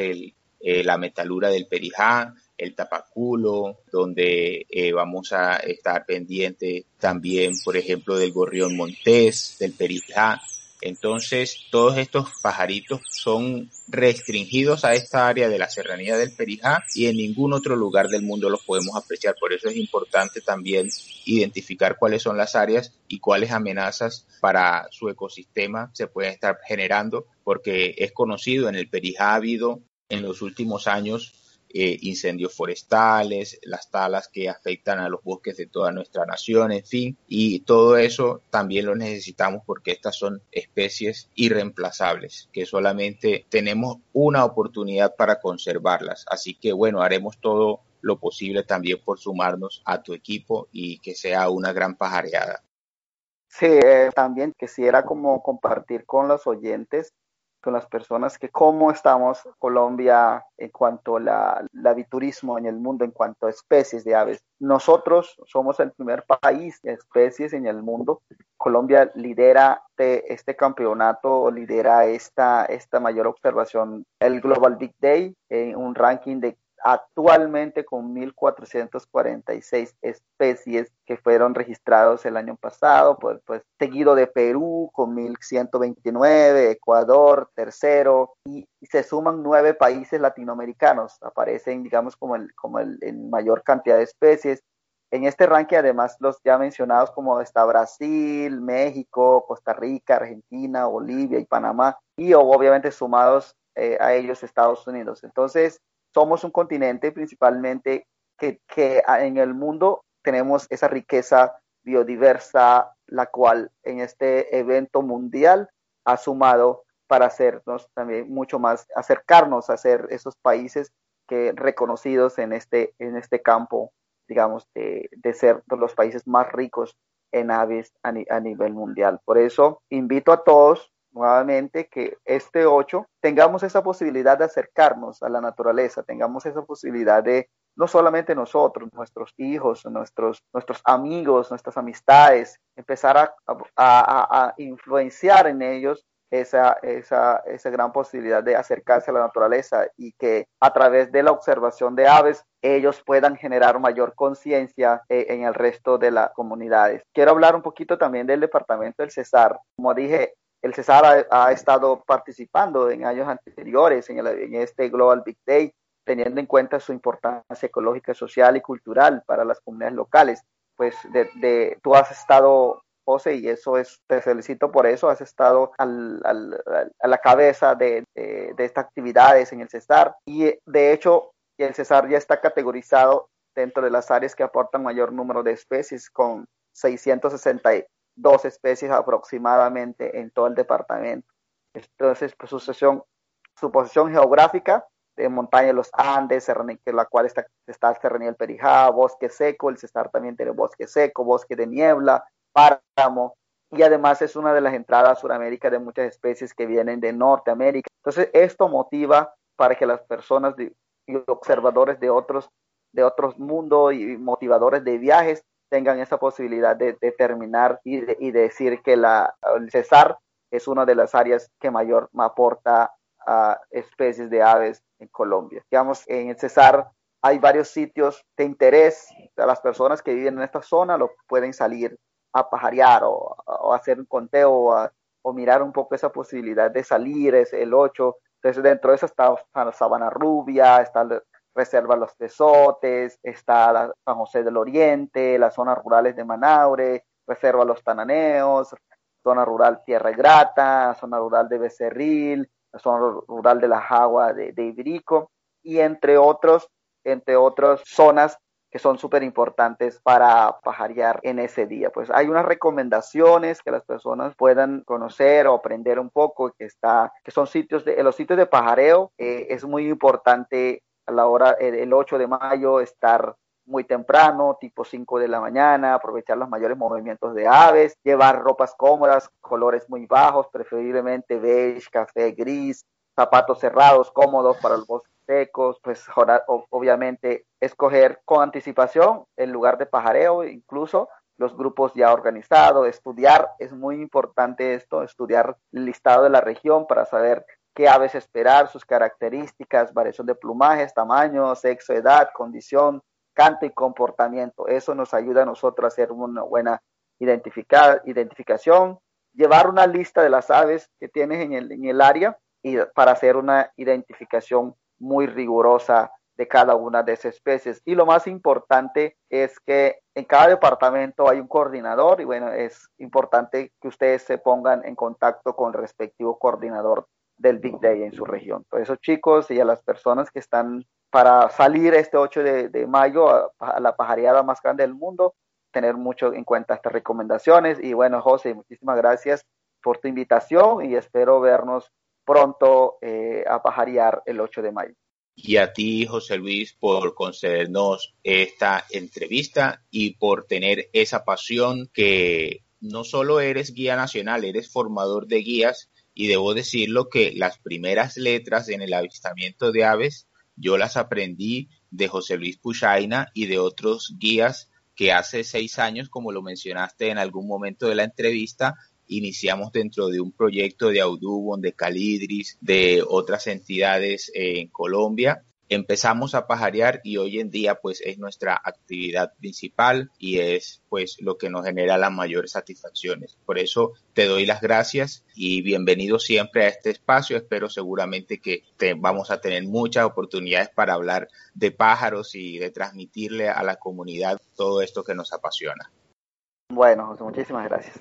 la metalura del Perijá, el tapaculo, donde vamos a estar pendiente también, por ejemplo, del gorrión montés, del Perijá, Entonces, todos estos pajaritos son restringidos a esta área de la Serranía del Perijá y en ningún otro lugar del mundo los podemos apreciar. Por eso es importante también identificar cuáles son las áreas y cuáles amenazas para su ecosistema se pueden estar generando, porque es conocido, en el Perijá ha habido en los últimos años incendios forestales, las talas que afectan a los bosques de toda nuestra nación, en fin, y todo eso también lo necesitamos porque estas son especies irreemplazables, que solamente tenemos una oportunidad para conservarlas. Así que bueno, haremos todo lo posible también por sumarnos a tu equipo y que sea una gran pajareada. Sí, también quisiera como compartir con los oyentes, con las personas, que cómo estamos Colombia en cuanto al aviturismo en el mundo, en cuanto a especies de aves. Nosotros somos el primer país de especies en el mundo. Colombia lidera este campeonato, o lidera esta mayor observación, el Global Big Day, en un ranking de actualmente con 1.446 especies que fueron registrados el año pasado, pues seguido de Perú con 1.129, Ecuador tercero, y se suman 9 países latinoamericanos, aparecen digamos como el mayor cantidad de especies. En este ranking, además, los ya mencionados como está Brasil, México, Costa Rica, Argentina, Bolivia y Panamá, y obviamente sumados a ellos Estados Unidos. Entonces, somos un continente principalmente que en el mundo tenemos esa riqueza biodiversa, la cual en este evento mundial ha sumado para hacernos también mucho más, acercarnos a ser esos países que reconocidos en este campo, digamos, de ser los países más ricos en aves a nivel mundial. Por eso invito a todos nuevamente que este 8 tengamos esa posibilidad de acercarnos a la naturaleza, tengamos esa posibilidad de, no solamente nosotros, nuestros hijos, nuestros amigos, nuestras amistades, empezar a influenciar en ellos esa gran posibilidad de acercarse a la naturaleza, y que a través de la observación de aves ellos puedan generar mayor conciencia en el resto de las comunidades. Quiero hablar un poquito también del departamento del Cesar. Como dije, el Cesar ha estado participando en años anteriores en este Global Big Day, teniendo en cuenta su importancia ecológica, social y cultural para las comunidades locales. Pues tú has estado, José, y eso es, te felicito por eso, has estado a la cabeza de estas actividades en el Cesar. Y de hecho, el Cesar ya está categorizado dentro de las áreas que aportan mayor número de especies, con 662 especies aproximadamente en todo el departamento. Entonces, pues, su posición geográfica de montaña de los Andes, la cual está el Serranía del Perijá, bosque seco, el Cesar también tiene bosque seco, bosque de niebla, páramo, y además es una de las entradas a Sudamérica de muchas especies que vienen de Norteamérica. Entonces, esto motiva para que las personas y observadores de otros mundos y motivadores de viajes tengan esa posibilidad de determinar y decir que el Cesar es una de las áreas que mayor aporta a especies de aves en Colombia. Digamos, en el Cesar hay varios sitios de interés. Las personas que viven en esta zona lo pueden salir a pajarear o hacer un conteo o mirar un poco esa posibilidad de salir. Es el 8. Entonces, dentro de eso está la Sabana Rubia, está Reserva Los Tesotes, está San José del Oriente, las zonas rurales de Manaure, Reserva Los Tananeos, zona rural Tierra Grata, zona rural de Becerril, la zona rural de La Jagua de Ibirico, y entre otras zonas que son súper importantes para pajarear en ese día. Pues hay unas recomendaciones que las personas puedan conocer o aprender un poco, que son los sitios de pajareo. Es muy importante a la hora, el 8 de mayo, estar muy temprano, tipo 5 de la mañana, aprovechar los mayores movimientos de aves, llevar ropas cómodas, colores muy bajos, preferiblemente beige, café, gris, zapatos cerrados, cómodos para los bosques secos. Pues obviamente escoger con anticipación el lugar de pajareo, incluso los grupos ya organizados. Estudiar, es muy importante esto, estudiar el listado de la región para saber qué aves esperar, sus características, variación de plumajes, tamaño, sexo, edad, condición, canto y comportamiento. Eso nos ayuda a nosotros a hacer una buena identificación, llevar una lista de las aves que tienes en el área y para hacer una identificación muy rigurosa de cada una de esas especies. Y lo más importante es que en cada departamento hay un coordinador, y bueno, es importante que ustedes se pongan en contacto con el respectivo coordinador del Big Day en su región. Por eso, chicos, y a las personas que están para salir este 8 de mayo a la pajareada más grande del mundo, tener mucho en cuenta estas recomendaciones. Y bueno, José, muchísimas gracias por tu invitación y espero vernos pronto a pajarear el 8 de mayo. Y a ti, José Luis, por concedernos esta entrevista y por tener esa pasión que no solo eres guía nacional, eres formador de guías, y debo decirlo que las primeras letras en el avistamiento de aves yo las aprendí de José Luis Pushaina y de otros guías que hace 6 años, como lo mencionaste en algún momento de la entrevista, iniciamos dentro de un proyecto de Audubon, de Calidris, de otras entidades en Colombia. Empezamos a pajarear y hoy en día pues es nuestra actividad principal y es pues lo que nos genera las mayores satisfacciones. Por eso te doy las gracias y bienvenido siempre a este espacio. Espero seguramente que vamos a tener muchas oportunidades para hablar de pájaros y de transmitirle a la comunidad todo esto que nos apasiona. Bueno, José, muchísimas gracias.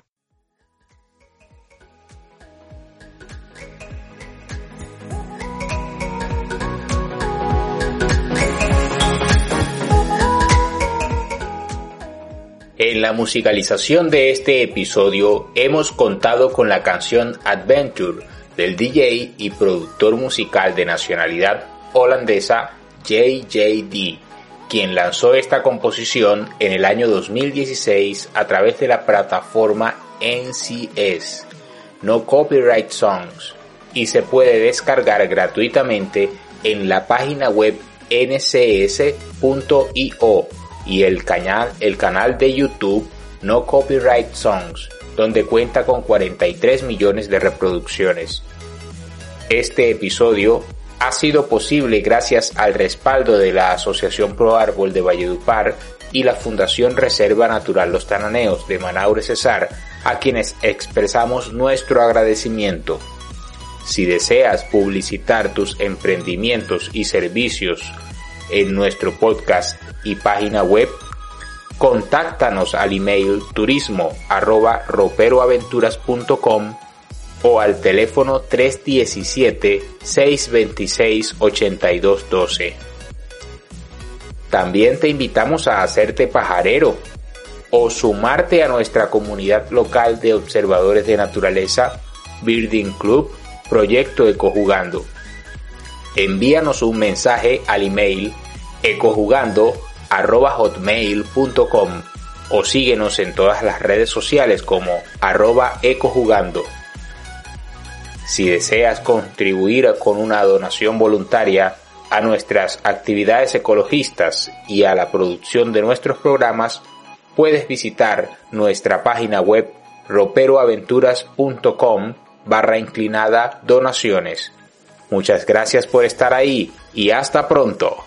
En la musicalización de este episodio hemos contado con la canción Adventure del DJ y productor musical de nacionalidad holandesa JJD, quien lanzó esta composición en el año 2016 a través de la plataforma NCS, No Copyright Songs, y se puede descargar gratuitamente en la página web ncs.io. y el canal de YouTube No Copyright Songs, donde cuenta con 43 millones de reproducciones. Este episodio ha sido posible gracias al respaldo de la Asociación Pro Árbol de Valledupar y la Fundación Reserva Natural Los Tananeos de Manaure Cesar, a quienes expresamos nuestro agradecimiento. Si deseas publicitar tus emprendimientos y servicios en nuestro podcast y página web, contáctanos al email turismo@roperoaventuras.com o al teléfono 317-626-8212. También te invitamos a hacerte pajarero o sumarte a nuestra comunidad local de observadores de naturaleza, Birding Club, Proyecto Ecojugando. Envíanos un mensaje al email ecojugando@hotmail.com o síguenos en todas las redes sociales como @ecojugando. Si deseas contribuir con una donación voluntaria a nuestras actividades ecologistas y a la producción de nuestros programas, puedes visitar nuestra página web roperoaventuras.com/donaciones. Muchas gracias por estar ahí y hasta pronto.